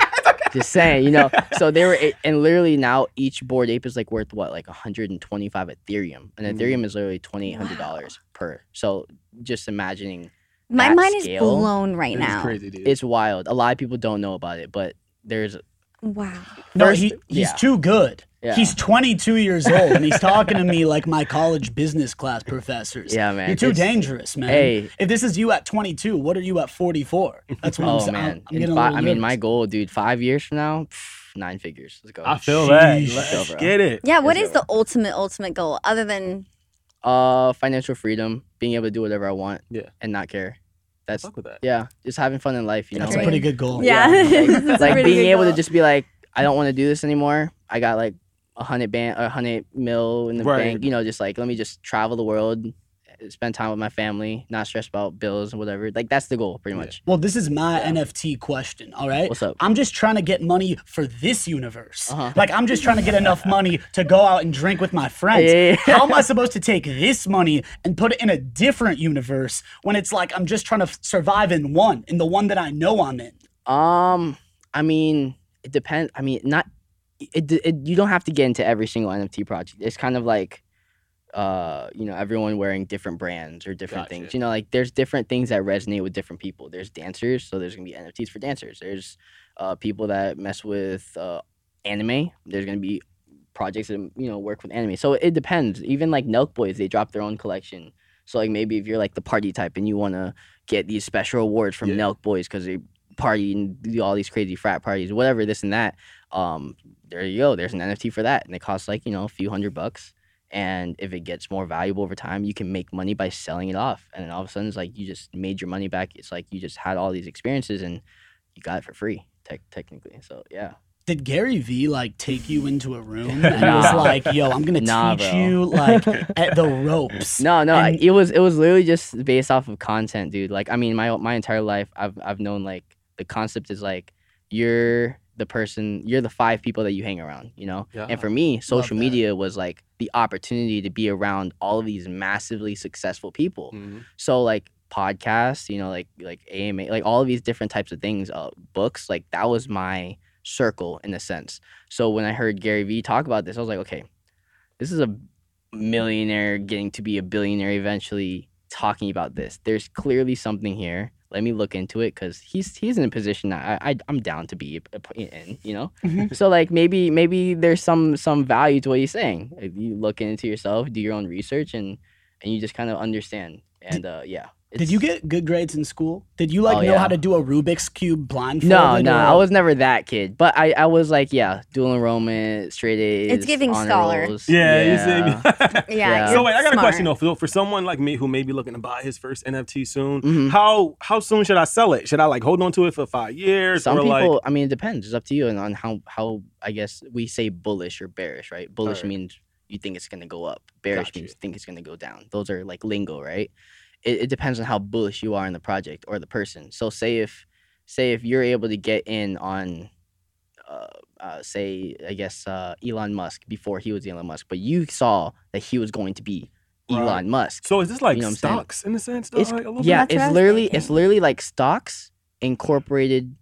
Just saying, you know. So they were and literally now each Bored Ape is like worth what, like one hundred twenty-five Ethereum. And mm. Ethereum is literally twenty-eight hundred dollars wow. per. So just imagining my that mind scale, is blown right now. It's crazy, dude. It's wild. A lot of people don't know about it, but there's wow. First, no, he he's yeah. too good. Yeah. He's twenty-two years old, and he's talking to me like my college business class professors. Yeah, man. You're too it's, dangerous, man. Hey. If this is you at twenty-two, what are you at forty-four? That's what oh, I'm saying. Man. I'm, I'm getting fi- I mean, my goal, dude, five years from now, pff, nine figures. Let's go. I feel Jeez. that. Let's go, get it. Yeah, what Let's is go. the ultimate, ultimate goal other than? Uh, financial freedom, being able to do whatever I want yeah. and not care. that's fuck with that. Yeah, just having fun in life, you that's know. That's a pretty good goal. Yeah. yeah. Like, like being able goal. to just be like, I don't want to do this anymore. I got like a hundred band, a hundred mil in the right. bank. You know, just like, let me just travel the world, spend time with my family, not stress about bills and whatever. Like, that's the goal, pretty much. Well, this is my yeah. N F T question, all right? What's up? I'm just trying to get money for this universe. Uh-huh. Like, I'm just trying to get enough money to go out and drink with my friends. Yeah, yeah, yeah. How am I supposed to take this money and put it in a different universe when it's like I'm just trying to survive in one, in the one that I know I'm in? Um, I mean, it depends. I mean, not it, it, you don't have to get into every single N F T project. It's kind of like, Uh, you know, everyone wearing different brands or different gotcha. things. You know, like, there's different things that resonate with different people. There's dancers, so there's gonna be N F Ts for dancers. There's uh, people that mess with uh, anime. There's gonna be projects that, you know, work with anime. So it depends. Even like Nelk Boys, they drop their own collection. So like, maybe if you're like the party type and you wanna get these special awards from yeah. Nelk Boys because they party and do all these crazy frat parties, whatever, this and that. Um, there you go. There's an N F T for that, and it costs like, you know, a few hundred bucks. And if it gets more valuable over time, you can make money by selling it off. And then all of a sudden, it's like you just made your money back. It's like you just had all these experiences and you got it for free, te- technically. So, yeah. Did Gary V like take you into a room and nah. was like, yo, I'm going to nah, teach bro. you like at the ropes? No, no. And- it was it was literally just based off of content, dude. Like, I mean, my my entire life, I've I've known like the concept is like you're the person, you're the five people that you hang around, you know? Yeah. And for me, social media was like the opportunity to be around all of these massively successful people. Mm-hmm. So like podcasts, you know, like like A M A, like all of these different types of things, uh, books, like that was my circle in a sense. So when I heard Gary Vee talk about this, I was like, okay, this is a millionaire getting to be a billionaire eventually talking about this. There's clearly something here. Let me look into it because he's he's in a position that I, I, I'm down to be in, you know? Mm-hmm. So, like, maybe maybe there's some some value to what he's saying. If you look into yourself, do your own research, and, and you just kind of understand. And, did, uh, yeah. Did you get good grades in school? Did you, like, oh, know yeah. how to do a Rubik's Cube blindfolded? No, no, or? I was never that kid. But I, I was, like, yeah, dual enrollment, straight A's, it's giving scholar. Rolls. Yeah. Yeah. yeah. yeah. So, wait, I got smart. a question, though. For, for someone like me who may be looking to buy his first N F T soon, mm-hmm. how how soon should I sell it? Should I, like, hold on to it for five years? Some or people, like... I mean, it depends. It's up to you and on how, how, I guess, we say bullish or bearish, right? Bullish right. means you think it's going to go up. Bearish gotcha. means you think it's going to go down. Those are, like, lingo, right? It, it depends on how bullish you are in the project or the person. So say if say if you're able to get in on, uh, uh, say, I guess, uh, Elon Musk before he was Elon Musk, but you saw that he was going to be Elon right. Musk. So is this like you know stocks in a sense? Though, it's, like a little yeah, bit? it's literally it's literally like stocks incorporated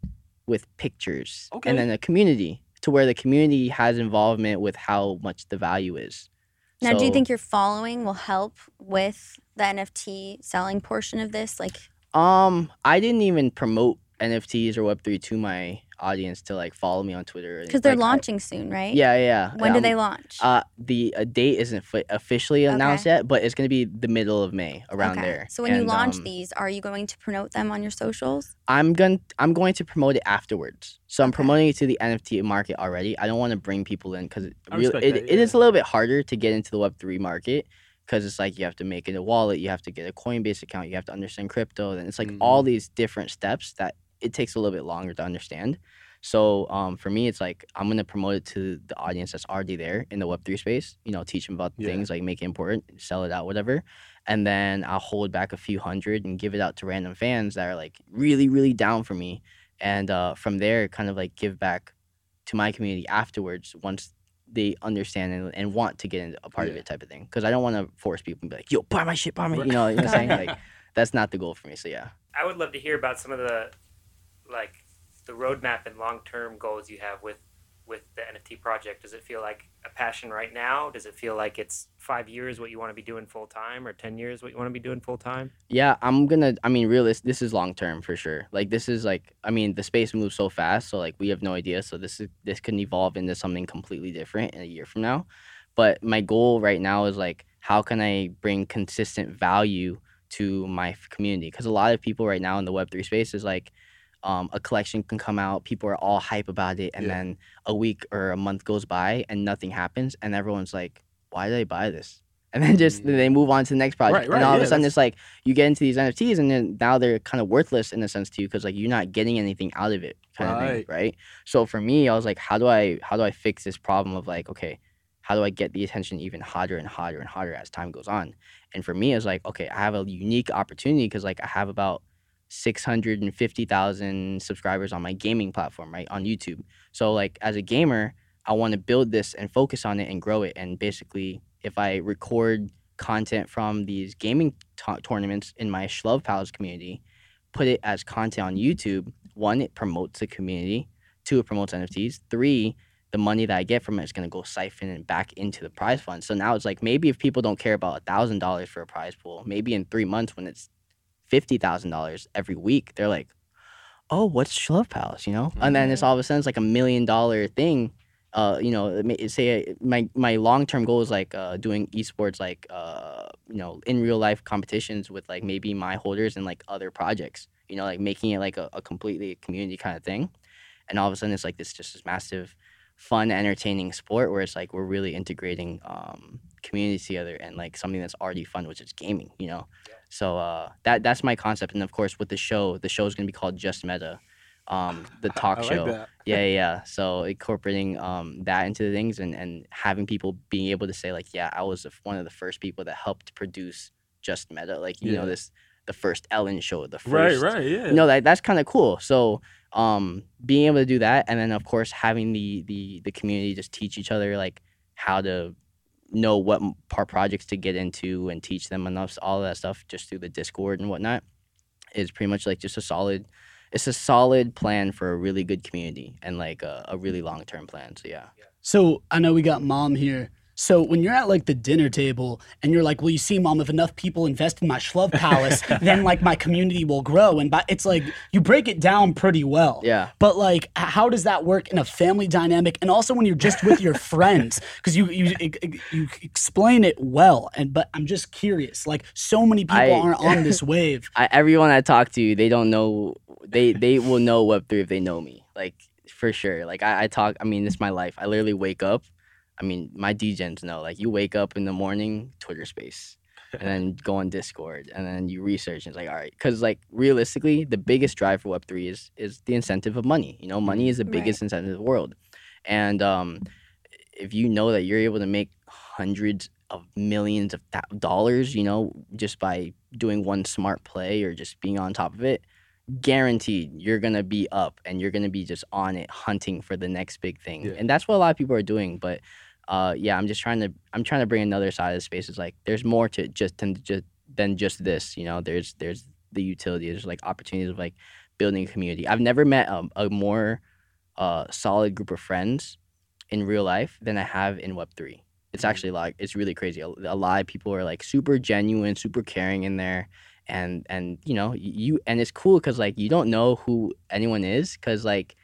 with pictures okay. and then a community to where the community has involvement with how much the value is. Now, so, do you think your following will help with the N F T selling portion of this? Like, um, I didn't even promote N F Ts or Web three to my audience to like follow me on Twitter because they're like, launching I, soon, right? Yeah, yeah. When um, do they launch? Uh, the uh, date isn't f- officially announced okay. yet, but it's going to be the middle of May around okay. there. So when and, you launch um, these, are you going to promote them on your socials? I'm going. I'm going to promote it afterwards. So I'm okay. promoting it to the N F T market already. I don't want to bring people in because it, really, it, yeah. it is a little bit harder to get into the Web three market. Because it's like you have to make it a wallet, you have to get a Coinbase account, you have to understand crypto. And it's like mm-hmm. all these different steps that it takes a little bit longer to understand. So um, for me, it's like I'm going to promote it to the audience that's already there in the Web three space. You know, teach them about yeah. things, like make it important, sell it out, whatever. And then I'll hold back a few hundred and give it out to random fans that are like really, really down for me. And uh, from there, kind of like give back to my community afterwards once they understand and, and want to get a part yeah. of it type of thing. Because I don't want to force people and be like, yo, buy my shit, buy my, you know, you know what I'm saying? Like, that's not the goal for me, so yeah. I would love to hear about some of the, like, the roadmap and long-term goals you have with, with the N F T project. Does it feel like a passion right now? Does it feel like it's five years what you want to be doing full-time or ten years what you want to be doing full-time? Yeah, I'm going to, I mean, realist, this is long-term for sure. Like, this is like, I mean, the space moves so fast, so like, we have no idea. So this is this can evolve into something completely different in a year from now. But my goal right now is like, how can I bring consistent value to my community? Because a lot of people right now in the Web three space is like, Um, a collection can come out, people are all hype about it, and yeah. then a week or a month goes by and nothing happens, and everyone's like, why did I buy this? and then just they move on to the next project. Right, right, and all yeah, of a sudden that's... it's like you get into these N F Ts and then now they're kind of worthless in a sense too, because like you're not getting anything out of it kind right. of thing, right? So for me, I was like, how do I how do I fix this problem of like, okay, how do I get the attention even hotter and hotter and hotter as time goes on? And for me, it's like, okay, I have a unique opportunity because like I have about six hundred fifty thousand subscribers on my gaming platform, right, on YouTube. So like as a gamer, I want to build this and focus on it and grow it. And basically, if I record content from these gaming t- tournaments in my Shlove Pals community, put it as content on YouTube, one, it promotes the community. Two, it promotes N F Ts. Three, the money that I get from it is going to go siphon and back into the prize fund. So now it's like maybe if people don't care about one thousand dollars for a prize pool, maybe in three months when it's fifty thousand dollars every week, they're like, oh, what's Shlove Pals, you know? Mm-hmm. And then it's all of a sudden it's like a million dollar thing. Uh, you know, say my my long term goal is like uh, doing esports, like uh, you know, in real life competitions with like maybe my holders and like other projects. You know, like making it like a, a completely community kind of thing. And all of a sudden, it's like this just this massive, fun, entertaining sport where it's like we're really integrating um, communities together and like something that's already fun, which is gaming. You know, yeah. so uh, that that's my concept. And of course, with the show, the show is gonna be called Just Meta. Um, the talk I show. Like that. Yeah, yeah. So incorporating um, that into the things and, and having people being able to say like, yeah, I was one of the first people that helped produce Just Meta. Like, you yeah. know, this the first Ellen show, the first. Right, right, yeah. You know, that, that's kind of cool. So um, being able to do that and then, of course, having the, the, the community just teach each other like how to know what part projects to get into and teach them enough, all of that stuff just through the Discord and whatnot is pretty much like just a solid... It's a solid plan for a really good community and like a, a really long-term plan. So yeah. So I know we got Mom here. So when you're at like the dinner table and you're like, well, you see, Mom, if enough people invest in my Shlove Palace, then like my community will grow. And by, it's like you break it down pretty well. Yeah. But like, how does that work in a family dynamic? And also when you're just with your friends, because you, you you explain it well. And but I'm just curious, like so many people I, aren't on this wave. I, everyone I talk to, they don't know. They they will know Web three if they know me, like for sure. Like I, I talk. I mean, it's my life. I literally wake up. I mean, my D Js know. Like you wake up in the morning, Twitter Space, and then go on Discord, and then you research. And it's like, all right, because like realistically, the biggest drive for Web three is is the incentive of money. You know, money is the biggest right. incentive in the world, and um, if you know that you're able to make hundreds of millions of th- dollars, you know, just by doing one smart play or just being on top of it. Guaranteed you're gonna be up and you're gonna be just on it hunting for the next big thing yeah. and that's what a lot of people are doing but uh yeah I'm just trying to I'm trying to bring another side of the space. It's like there's more to just than just than just this, you know. There's there's the utility, there's like opportunities of like building a community. I've never met a, a more uh solid group of friends in real life than I have in Web three. It's actually like it's really crazy. A, a lot of people are like super genuine, super caring in there. And, and you know, you and it's cool because, like, you don't know who anyone is because, like,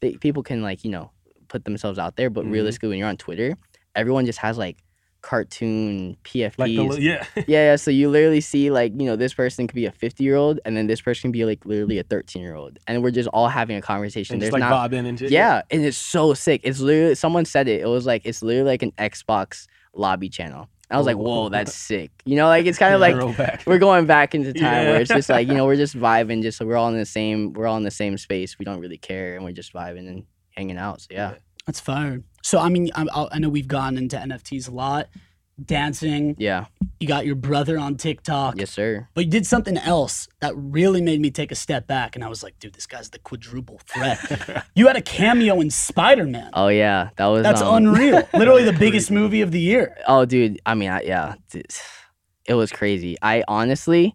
they, people can, like, you know, put themselves out there. But mm-hmm. realistically, when you're on Twitter, everyone just has, like, cartoon P F Ps. Like the, yeah. yeah. Yeah. So you literally see, like, you know, this person could be a fifty-year-old and then this person can be, like, literally a thirteen-year-old. And we're just all having a conversation. And just, There's like, not, bobbing and shit. Yeah. And it's so sick. It's literally, someone said it. It was, like, it's literally, like, an Xbox lobby channel. I was like, whoa, that's sick. You know, like, it's kind of like we're going back into time yeah. where it's just like, you know, we're just vibing. Just so we're all in the same we're all in the same space. We don't really care. And we're just vibing and hanging out. So, yeah. That's fire. So, I mean, I, I know we've gotten into N F Ts a lot. Dancing. Yeah. You got your brother on TikTok. Yes, sir. But you did something else that really made me take a step back. And I was like, dude, this guy's the quadruple threat. You had a cameo in Spider-Man. Oh, yeah. That was... That's um... unreal. Literally the biggest movie of the year. Oh, dude. I mean, I, yeah. It was crazy. I honestly...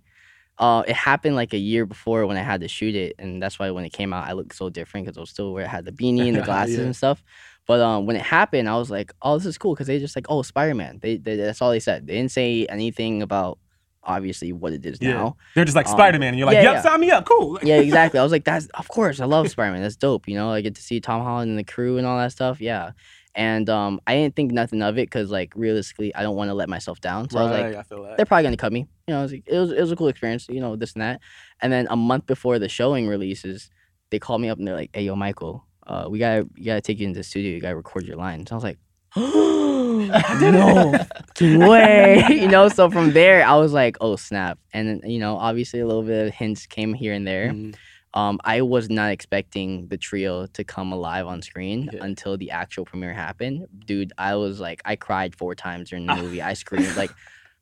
Uh, it happened like a year before when I had to shoot it. And that's why when it came out, I looked so different because I was still where I had the beanie and the glasses yeah. and stuff. But um, when it happened, I was like, "Oh, this is cool," because they just like, "Oh, Spider-Man." They, they that's all they said. They didn't say anything about obviously what it is yeah. now. They're just like um, Spider-Man, and you're like, yeah, "Yep, yeah. sign me up, cool." Yeah, exactly. I was like, "That's of course, I love Spider-Man. That's dope." You know, I get to see Tom Holland and the crew and all that stuff. Yeah, and um, I didn't think nothing of it because like realistically, I don't want to let myself down. So right, I was like, I feel like, "They're probably gonna cut me." You know, I was like, it was it was a cool experience. You know, this and that. And then a month before the showing releases, they called me up and they're like, "Hey, yo, Michael. Uh, we gotta, you gotta take you into the studio. You gotta record your lines." I was like, no way. You know, so from there, I was like, oh, snap. And, you know, obviously a little bit of hints came here and there. Mm. Um, I was not expecting the trio to come alive on screen yeah. until the actual premiere happened. Dude, I was like, I cried four times during the movie. I screamed like,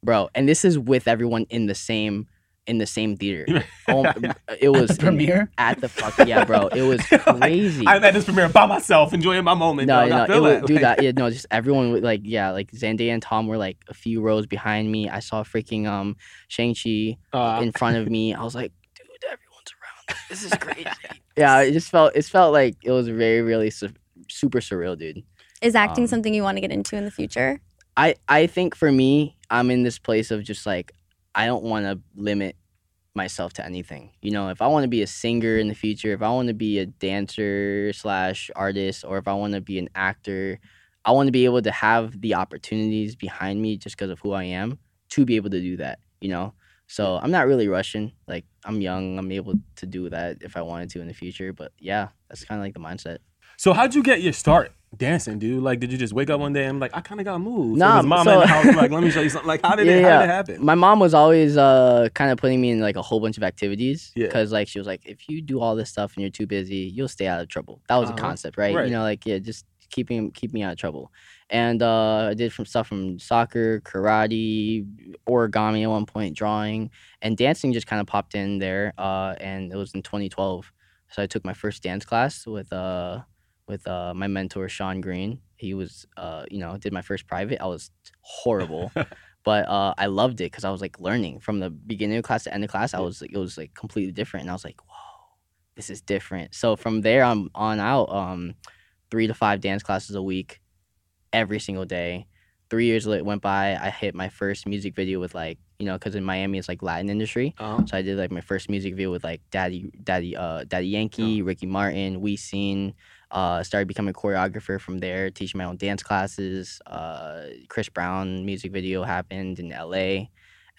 bro. And this is with everyone in the same in the same theater. Oh, it was at the premiere at the fuck yeah, bro. It was crazy. Like, I'm at this premiere by myself, enjoying my moment. No, no, no it was, like, dude. Like... I, yeah, no, just everyone was like yeah, like Zendaya and Tom were like a few rows behind me. I saw freaking um Shang-Chi uh, in front of me. I was like, dude, everyone's around. This is crazy. yeah, it just felt it felt like it was very really su- super surreal, dude. Is acting um, something you want to get into in the future? I I think for me, I'm in this place of just like I don't want to limit myself to anything. You know, if I want to be a singer in the future, if I want to be a dancer slash artist, or if I want to be an actor, I want to be able to have the opportunities behind me just because of who I am to be able to do that, you know? So I'm not really rushing. Like, I'm young. I'm able to do that if I wanted to in the future. But, yeah, that's kind of like the mindset. So how'd you get your start dancing, dude? Like, did you just wake up one day and like, I kind of got moved? No, nah, so mom so, in the house like, let me show you something. Like, how did, yeah, it, how yeah. did it happen? My mom was always uh, kind of putting me in like a whole bunch of activities because yeah. like she was like, if you do all this stuff and you're too busy, you'll stay out of trouble. That was uh-huh. a concept, right? right? You know, like yeah, just keeping keep me out of trouble. And uh, I did from stuff from soccer, karate, origami at one point, drawing, and dancing just kind of popped in there. Uh, and it was in twenty twelve, so I took my first dance class with uh. with uh, my mentor, Sean Green. He was, uh, you know, did my first private. I was horrible, but uh, I loved it because I was like learning from the beginning of class to end of class. I was like, it was like completely different. And I was like, whoa, this is different. So from there on, on out, um, three to five dance classes a week, every single day. Three years later went by, I hit my first music video with like, you know, because in Miami it's like Latin industry. Uh-huh. So I did like my first music video with like Daddy Daddy, uh, Daddy Yankee, uh-huh. Ricky Martin, We Seen. Uh, started becoming a choreographer from there, teaching my own dance classes. Uh, Chris Brown music video happened in L A,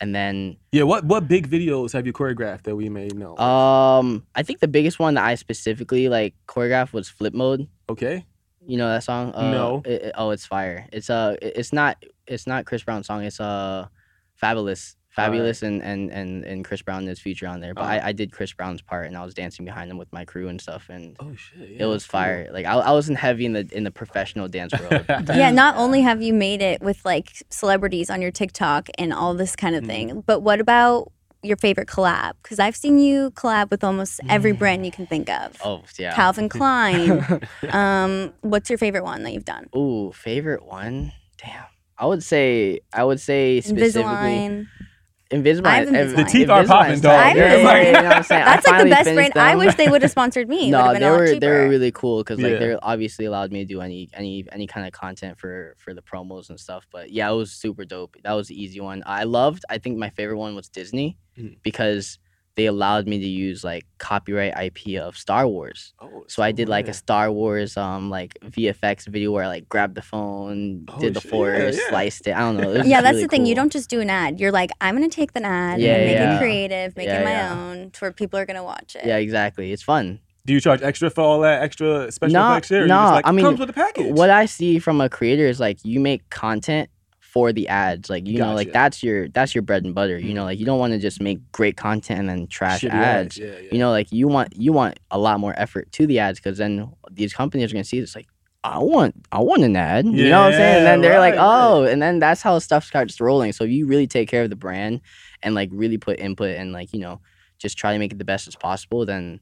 and then yeah, what what big videos have you choreographed that we may know? Um, I think the biggest one that I specifically like choreographed was Flip Mode. Okay, you know that song? Uh, no. It, it, oh, it's fire. It's uh, it, it's not it's not Chris Brown's song. It's uh, Fabulous. Fabulous right. and, and, and, and Chris Brown and his feature on there. But right. I, I did Chris Brown's part, and I was dancing behind him with my crew and stuff, and oh, shit, yeah, it was fire. Cool. Like I, I wasn't heavy in the in the professional dance world. yeah, not only have you made it with like celebrities on your TikTok and all this kind of thing, mm. but what about your favorite collab? Because I've seen you collab with almost every brand you can think of. Oh, yeah. Calvin Klein. um, what's your favorite one that you've done? Ooh, favorite one? Damn. I would say I would say specifically Invisalign. Invisalign. Invisalign. The teeth Invisalign are popping, dog. Yeah, yeah, like, you know what I'm saying? That's like the best brand. Them. I wish they would have sponsored me. No, they were they were really cool because like yeah. they obviously allowed me to do any any any kind of content for for the promos and stuff. But yeah, it was super dope. That was the easy one. I loved. I think my favorite one was Disney mm-hmm. because they allowed me to use like copyright I P of Star Wars. Oh, so I did like a Star Wars um like V F X video where I like grabbed the phone, oh, did the force, yeah, yeah. sliced it. I don't know. It was yeah, that's really the thing. Cool. You don't just do an ad. You're like, I'm gonna take the ad yeah, and make yeah. it creative, make yeah, it my yeah. own, to where people are gonna watch it. Yeah, exactly. It's fun. Do you charge extra for all that extra special no, effects there? No, just like, I mean, it comes with a package. What I see from a creator is like you make content for the ads, like you gotcha. know, like that's your that's your bread and butter. You know, like you don't want to just make great content and then trash Shitty ads. ads. Yeah, yeah. You know, like you want you want a lot more effort to the ads because then these companies are gonna see this like I want I want an ad. Yeah, you know what I'm saying? And then they're right, like, oh, right. and then that's how stuff starts rolling. So if you really take care of the brand and like really put input and like you know just try to make it the best as possible, then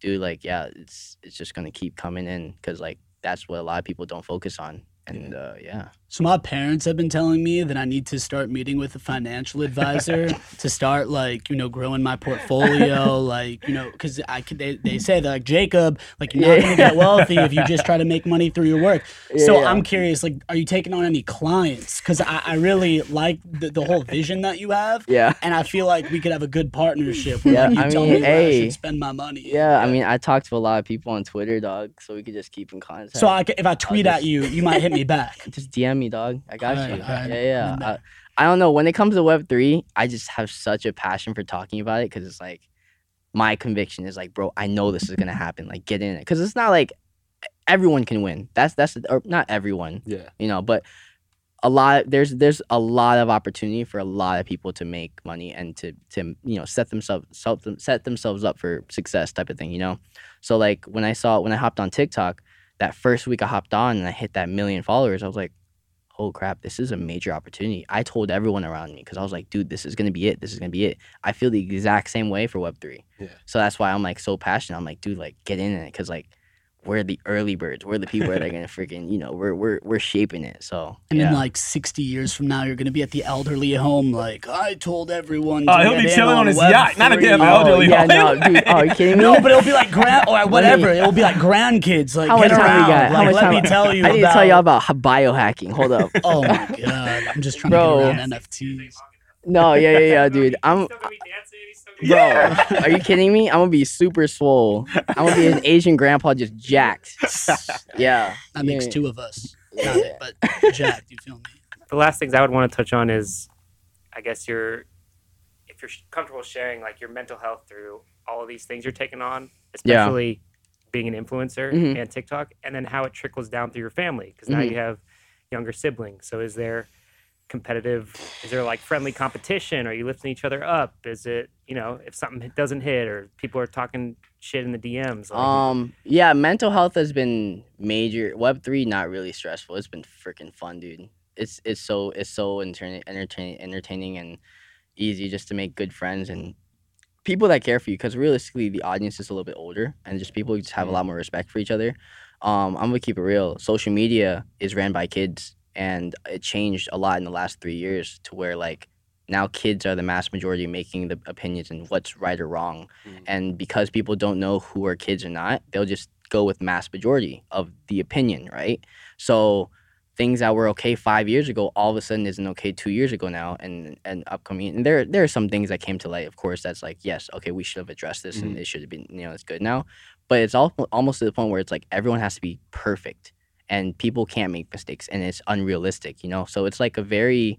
dude, like yeah, it's it's just gonna keep coming in because like that's what a lot of people don't focus on. And uh, yeah. So my parents have been telling me that I need to start meeting with a financial advisor to start like, you know, growing my portfolio. Like, you know, because I could, they, they say that like, Jacob, like you're not yeah. going to get wealthy if you just try to make money through your work. Yeah, so yeah. I'm curious, like, are you taking on any clients? Because I, I really like the, the whole vision that you have. Yeah. And I feel like we could have a good partnership where yeah, like, you I tell mean, me hey, where I should spend my money. Yeah, yeah. I mean, I talk to a lot of people on Twitter, dog. So we could just keep in contact. So I, if I tweet just... at you, you might hit me back. Just D M me, dog. I got all you. Right, yeah, yeah. yeah. I, I don't know. When it comes to Web three, I just have such a passion for talking about it because it's like my conviction is like, bro, I know this is gonna happen. Like, get in it because it's not like everyone can win. That's that's or not everyone. Yeah. You know, but a lot there's there's a lot of opportunity for a lot of people to make money and to to you know set themselves set themselves up for success type of thing, you know. So like when I saw when I hopped on TikTok that first week I hopped on and I hit that million followers, I was like, oh crap, this is a major opportunity. I told everyone around me because I was like, dude, this is gonna be it. This is gonna be it. I feel the exact same way for Web three. Yeah. So that's why I'm like so passionate. I'm like, dude, like get in it because like we're the early birds. We're the people that are gonna freaking, you know, we're we're we're shaping it. So and yeah. then like sixty years from now, you're gonna be at the elderly home. Like I told everyone. Oh, uh, he'll be chilling on his yacht, not again. Oh, elderly yeah, home. No, dude, oh, are you kidding me? No, but it'll be like grand or whatever. It'll be like grandkids. Like how get much around. Time we got? Like, how much let time? me tell you. I need about... to tell y'all about biohacking. Hold up. Oh my god, I'm just trying Bro. to get around N F Ts. No, yeah, yeah, yeah, dude. I'm. Bro, are you kidding me? I'm gonna be super swole. I'm gonna be an Asian grandpa just jacked. Yeah. That makes yeah. two of us. Not it, but jacked, you feel me? The last things I would want to touch on is, I guess you're, if you're comfortable sharing like your mental health through all of these things you're taking on, especially yeah. being an influencer mm-hmm. and TikTok, and then how it trickles down through your family. Because now mm-hmm. you have younger siblings. So is there... competitive is there like friendly competition? Are you lifting each other up? Is it, you know, if something doesn't hit or people are talking shit in the D Ms like, um yeah mental health has been major. Web three not really stressful. It's been freaking fun, dude. It's it's so it's so entertaining entertaining entertaining and easy just to make good friends and people that care for you, because realistically the audience is a little bit older and just people just have a lot more respect for each other. um I'm gonna keep it real. Social media is ran by kids. And it changed a lot in the last three years to where, like, now kids are the mass majority making the opinions and what's right or wrong. Mm. And because people don't know who are kids or not, they'll just go with mass majority of the opinion, right? So things that were okay five years ago all of a sudden isn't okay two years ago now and, and upcoming. And there there are some things that came to light, of course, that's like, yes, okay, we should have addressed this mm. and it should have been, you know, it's good now. But it's all, almost to the point where it's like everyone has to be perfect. And people can't make mistakes, and it's unrealistic, you know? So it's like a very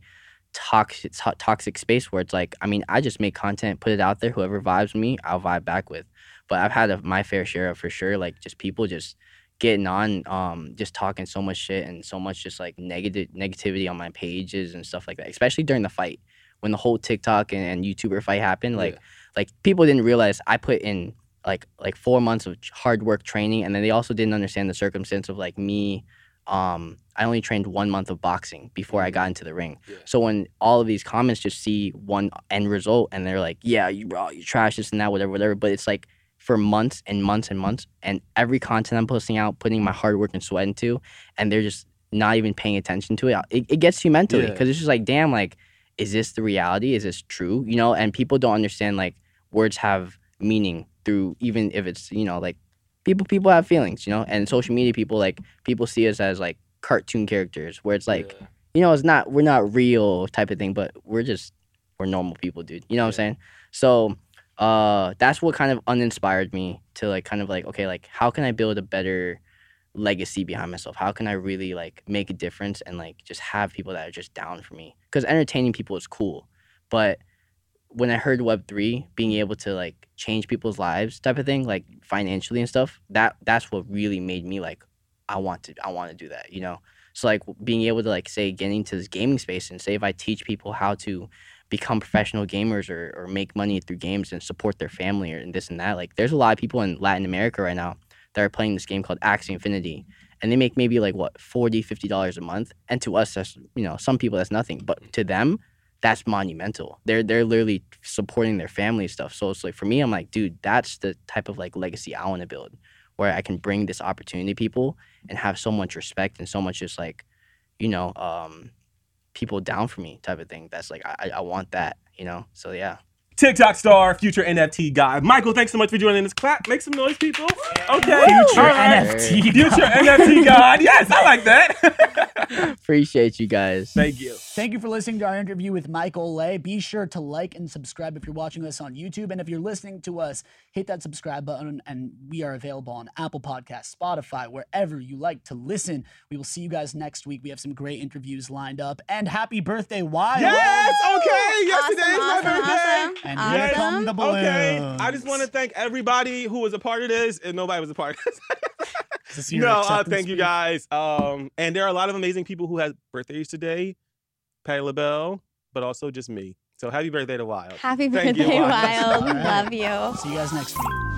toxic to- toxic space where it's like, I mean, I just make content, put it out there. Whoever vibes me, I'll vibe back with. But I've had a, my fair share of, for sure, like, just people just getting on, um, just talking so much shit and so much just, like, negative negativity on my pages and stuff like that, especially during the fight. When the whole TikTok and, and YouTuber fight happened, like, yeah. like people didn't realize I put in... like like four months of hard work training, and then they also didn't understand the circumstance of like me. Um, I only trained one month of boxing before I got into the ring. Yeah. So when all of these comments just see one end result and they're like, yeah, you raw, you trash this and that, whatever, whatever. But it's like for months and months and months, and every content I'm posting out, putting my hard work and sweat into, and they're just not even paying attention to it. It, it gets you mentally because yeah. it's just like, damn, like, is this the reality? Is this true? You know, and people don't understand like words have meaning. Through even if it's, you know, like people people have feelings, you know, and social media people like people see us as like cartoon characters where it's like, yeah. you know, it's not we're not real type of thing, but we're just we're normal people, dude. You know yeah. what I'm saying? So uh, that's what kind of uninspired me to like kind of like, okay, like how can I build a better legacy behind myself? How can I really like make a difference and like just have people that are just down for me? Because entertaining people is cool, but when I heard Web three being able to like change people's lives type of thing, like financially and stuff, that that's what really made me like, I want to I want to do that, you know? So like being able to like say get into this gaming space and say if I teach people how to become professional gamers or, or make money through games and support their family or and this and that, like there's a lot of people in Latin America right now that are playing this game called Axie Infinity. And they make maybe like what, forty dollars, fifty dollars a month. And to us, that's, you know, some people that's nothing, but to them, that's monumental. They're they're literally supporting their family stuff. So it's like for me, I'm like, dude, that's the type of like legacy I want to build, where I can bring this opportunity to people and have so much respect and so much just like, you know, um, people down for me type of thing. That's like I I want that, you know. So yeah. TikTok star, future N F T guy. Michael, thanks so much for joining this clap. Make some noise, people. Okay. Future right. N F T Future God. N F T God. Yes, I like that. Appreciate you guys. Thank you. Thank you for listening to our interview with Michael Le. Be sure to like and subscribe if you're watching us on YouTube. And if you're listening to us, hit that subscribe button. And we are available on Apple Podcasts, Spotify, wherever you like to listen. We will see you guys next week. We have some great interviews lined up. And happy birthday, Wild. Yes, okay. Yesterday awesome, is my awesome, birthday. Awesome. And awesome. Here come the balloons. Okay, I just want to thank everybody who was a part of this, and nobody was a part of this. Is this your no, uh, thank speech? you guys. Um, and there are a lot of amazing people who had birthdays today. Patti LaBelle, but also just me. So happy birthday to Wild. Happy thank birthday, you, Wild. Wild. Love you. See you guys next week.